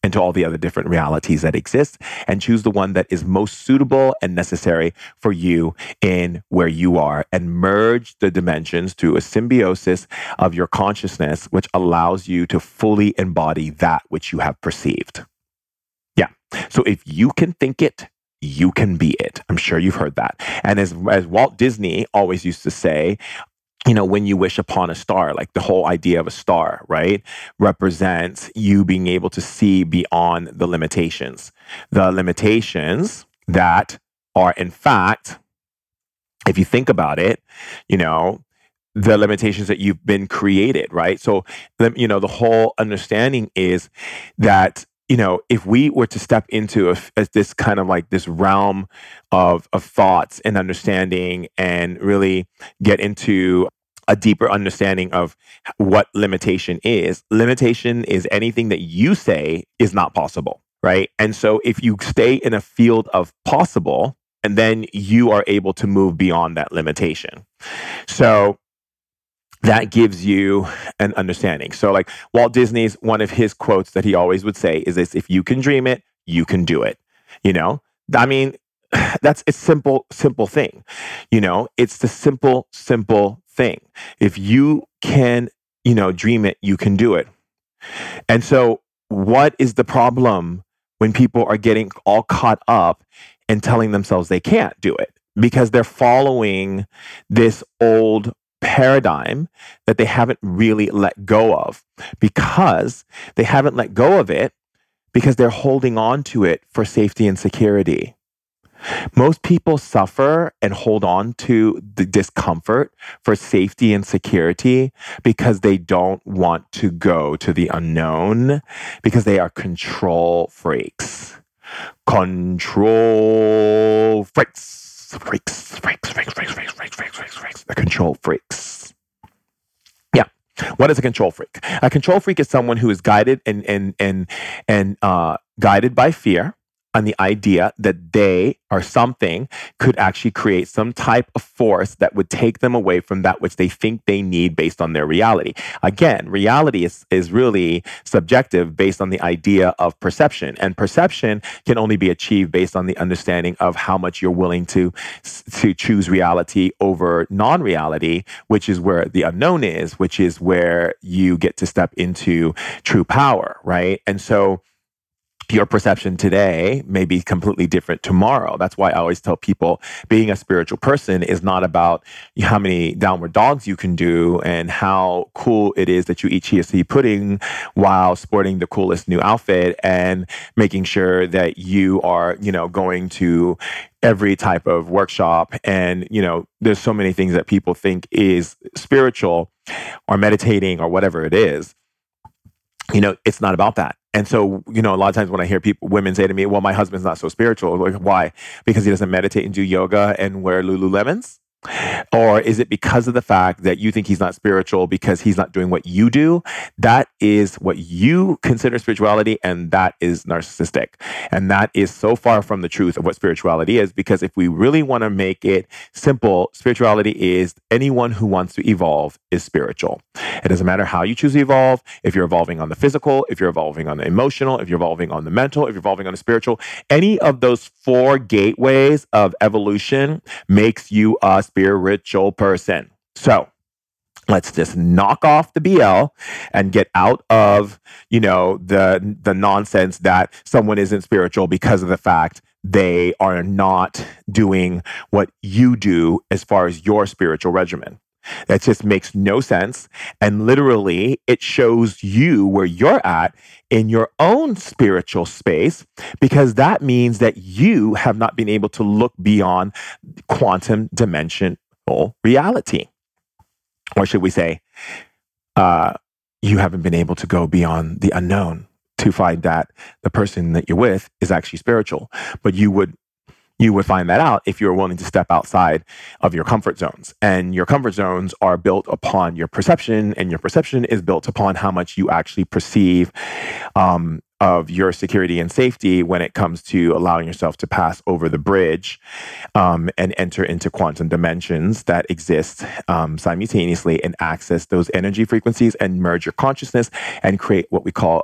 and to all the other different realities that exist, and choose the one that is most suitable and necessary for you in where you are, and merge the dimensions through a symbiosis of your consciousness, which allows you to fully embody that which you have perceived. Yeah. So if you can think it, you can be it. I'm sure you've heard that. And as Walt Disney always used to say, you know, when you wish upon a star, like the whole idea of a star, right, represents you being able to see beyond the limitations that are, in fact, if you think about it, you know, the limitations that you've been created, right? So, you know, the whole understanding is that, you know, if we were to step into this kind of like this realm of thoughts and understanding, and really get into a deeper understanding of what limitation is anything that you say is not possible, right? And so if you stay in a field of possible, and then you are able to move beyond that limitation. So that gives you an understanding. So like Walt Disney's, one of his quotes that he always would say is this: if you can dream it, you can do it. You know, I mean, that's a simple thing. You know, it's the simple thing. If you can, you know, dream it, you can do it. And so what is the problem when people are getting all caught up and telling themselves they can't do it? Because they're following this old paradigm that they haven't really let go of, because they haven't let go of it because they're holding on to it for safety and security. Most people suffer and hold on to the discomfort for safety and security because they don't want to go to the unknown, because they are control freaks. Control freaks. Freaks. The control freaks. Yeah. What is a control freak? A control freak is someone who is guided and guided by fear on the idea that they or something could actually create some type of force that would take them away from that which they think they need based on their reality. Again, reality is really subjective, based on the idea of perception. And perception can only be achieved based on the understanding of how much you're willing to choose reality over non-reality, which is where the unknown is, which is where you get to step into true power, right? And so your perception today may be completely different tomorrow. That's why I always tell people being a spiritual person is not about how many downward dogs you can do and how cool it is that you eat chia seed pudding while sporting the coolest new outfit and making sure that you are, you know, going to every type of workshop. And, you know, there's so many things that people think is spiritual or meditating or whatever it is. You know, it's not about that. And so, you know, a lot of times when I hear women say to me, well, my husband's not so spiritual. Like, why? Because he doesn't meditate and do yoga and wear Lululemons? Or is it because of the fact that you think he's not spiritual because he's not doing what you do? That is what you consider spirituality, and that is narcissistic. And that is so far from the truth of what spirituality is, because if we really want to make it simple, spirituality is anyone who wants to evolve is spiritual. It doesn't matter how you choose to evolve. If you're evolving on the physical, if you're evolving on the emotional, if you're evolving on the mental, if you're evolving on the spiritual, any of those four gateways of evolution makes you a spiritual person. So let's just knock off the BL and get out of, you know, the nonsense that someone isn't spiritual because of the fact they are not doing what you do as far as your spiritual regimen. That just makes no sense. And literally, it shows you where you're at in your own spiritual space, because that means that you have not been able to look beyond quantum dimensional reality. Or should we say, you haven't been able to go beyond the unknown to find that the person that you're with is actually spiritual. But you would find that out if you were willing to step outside of your comfort zones. And your comfort zones are built upon your perception, and your perception is built upon how much you actually perceive of your security and safety when it comes to allowing yourself to pass over the bridge and enter into quantum dimensions that exist simultaneously, and access those energy frequencies and merge your consciousness and create what we call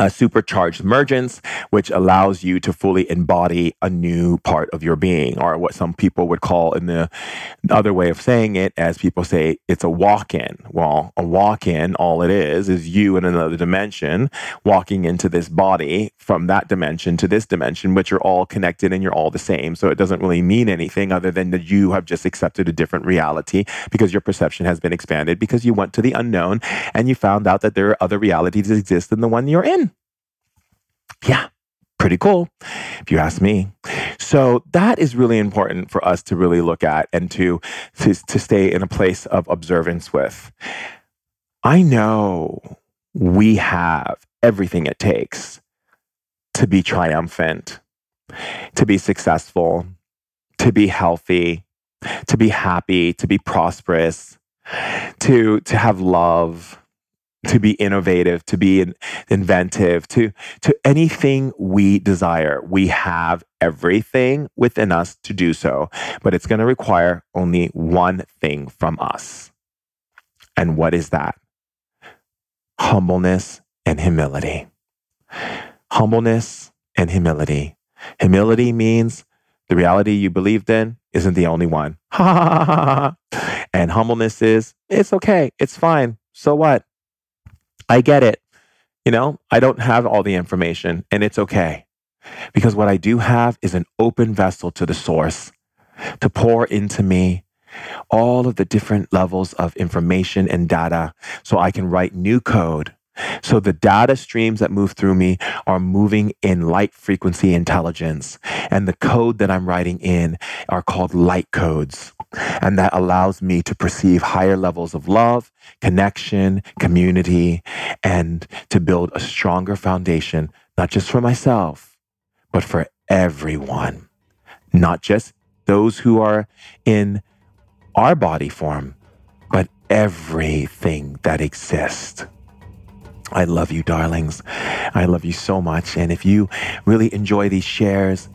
a supercharged emergence, which allows you to fully embody a new part of your being, or what some people would call, in the other way of saying it, as people say, it's a walk-in. Well, a walk-in, all it is you in another dimension walking into this body from that dimension to this dimension, which are all connected and you're all the same. So it doesn't really mean anything other than that you have just accepted a different reality because your perception has been expanded, because you went to the unknown and you found out that there are other realities that exist than the one you're in. Yeah, pretty cool, if you ask me. So that is really important for us to really look at and to stay in a place of observance with. I know we have everything it takes to be triumphant, to be successful, to be healthy, to be happy, to be prosperous, to have love, to be innovative, to be inventive, to anything we desire. We have everything within us to do so, but it's going to require only one thing from us. And what is that? Humbleness and humility. Humbleness and humility. Humility means the reality you believed in isn't the only one. And humbleness is, it's okay, it's fine, so what? I get it. You know, I don't have all the information, and it's okay. Because what I do have is an open vessel to the source to pour into me all of the different levels of information and data, so I can write new code. So the data streams that move through me are moving in light frequency intelligence. And the code that I'm writing in are called light codes. And that allows me to perceive higher levels of love, connection, community, and to build a stronger foundation, not just for myself, but for everyone. Not just those who are in our body form, but everything that exists. I love you, darlings. I love you so much. And if you really enjoy these shares,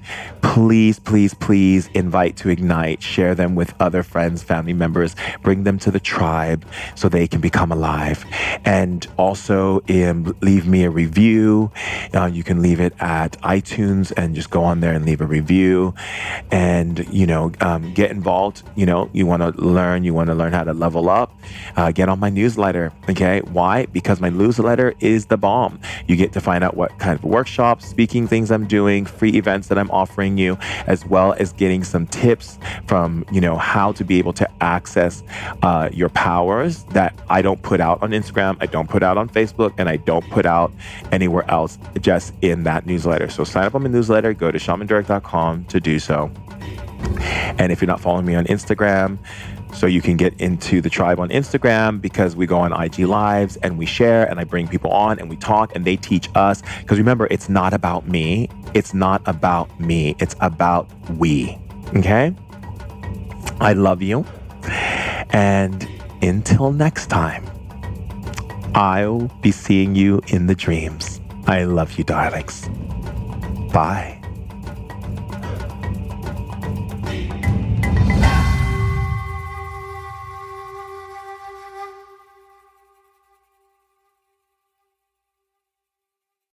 please, please, please invite to Ignite. Share them with other friends, family members. Bring them to the tribe so they can become alive. And also leave me a review. You can leave it at iTunes and just go on there and leave a review. And, get involved. You want to learn. You want to learn how to level up. Get on my newsletter. Okay. Why? Because my newsletter is the bomb. You get to find out what kind of workshops, speaking things I'm doing, free events that I'm offering you, as well as getting some tips from, how to be able to access your powers that I don't put out on Instagram, I don't put out on Facebook, and I don't put out anywhere else, just in that newsletter. So sign up on my newsletter, go to shamandirect.com to do so. And if you're not following me on Instagram, so you can get into the tribe on Instagram, because we go on IG Lives and we share, and I bring people on and we talk and they teach us. Because remember, it's not about me. It's not about me. It's about we. Okay? I love you. And until next time, I'll be seeing you in the dreams. I love you, darlings. Bye.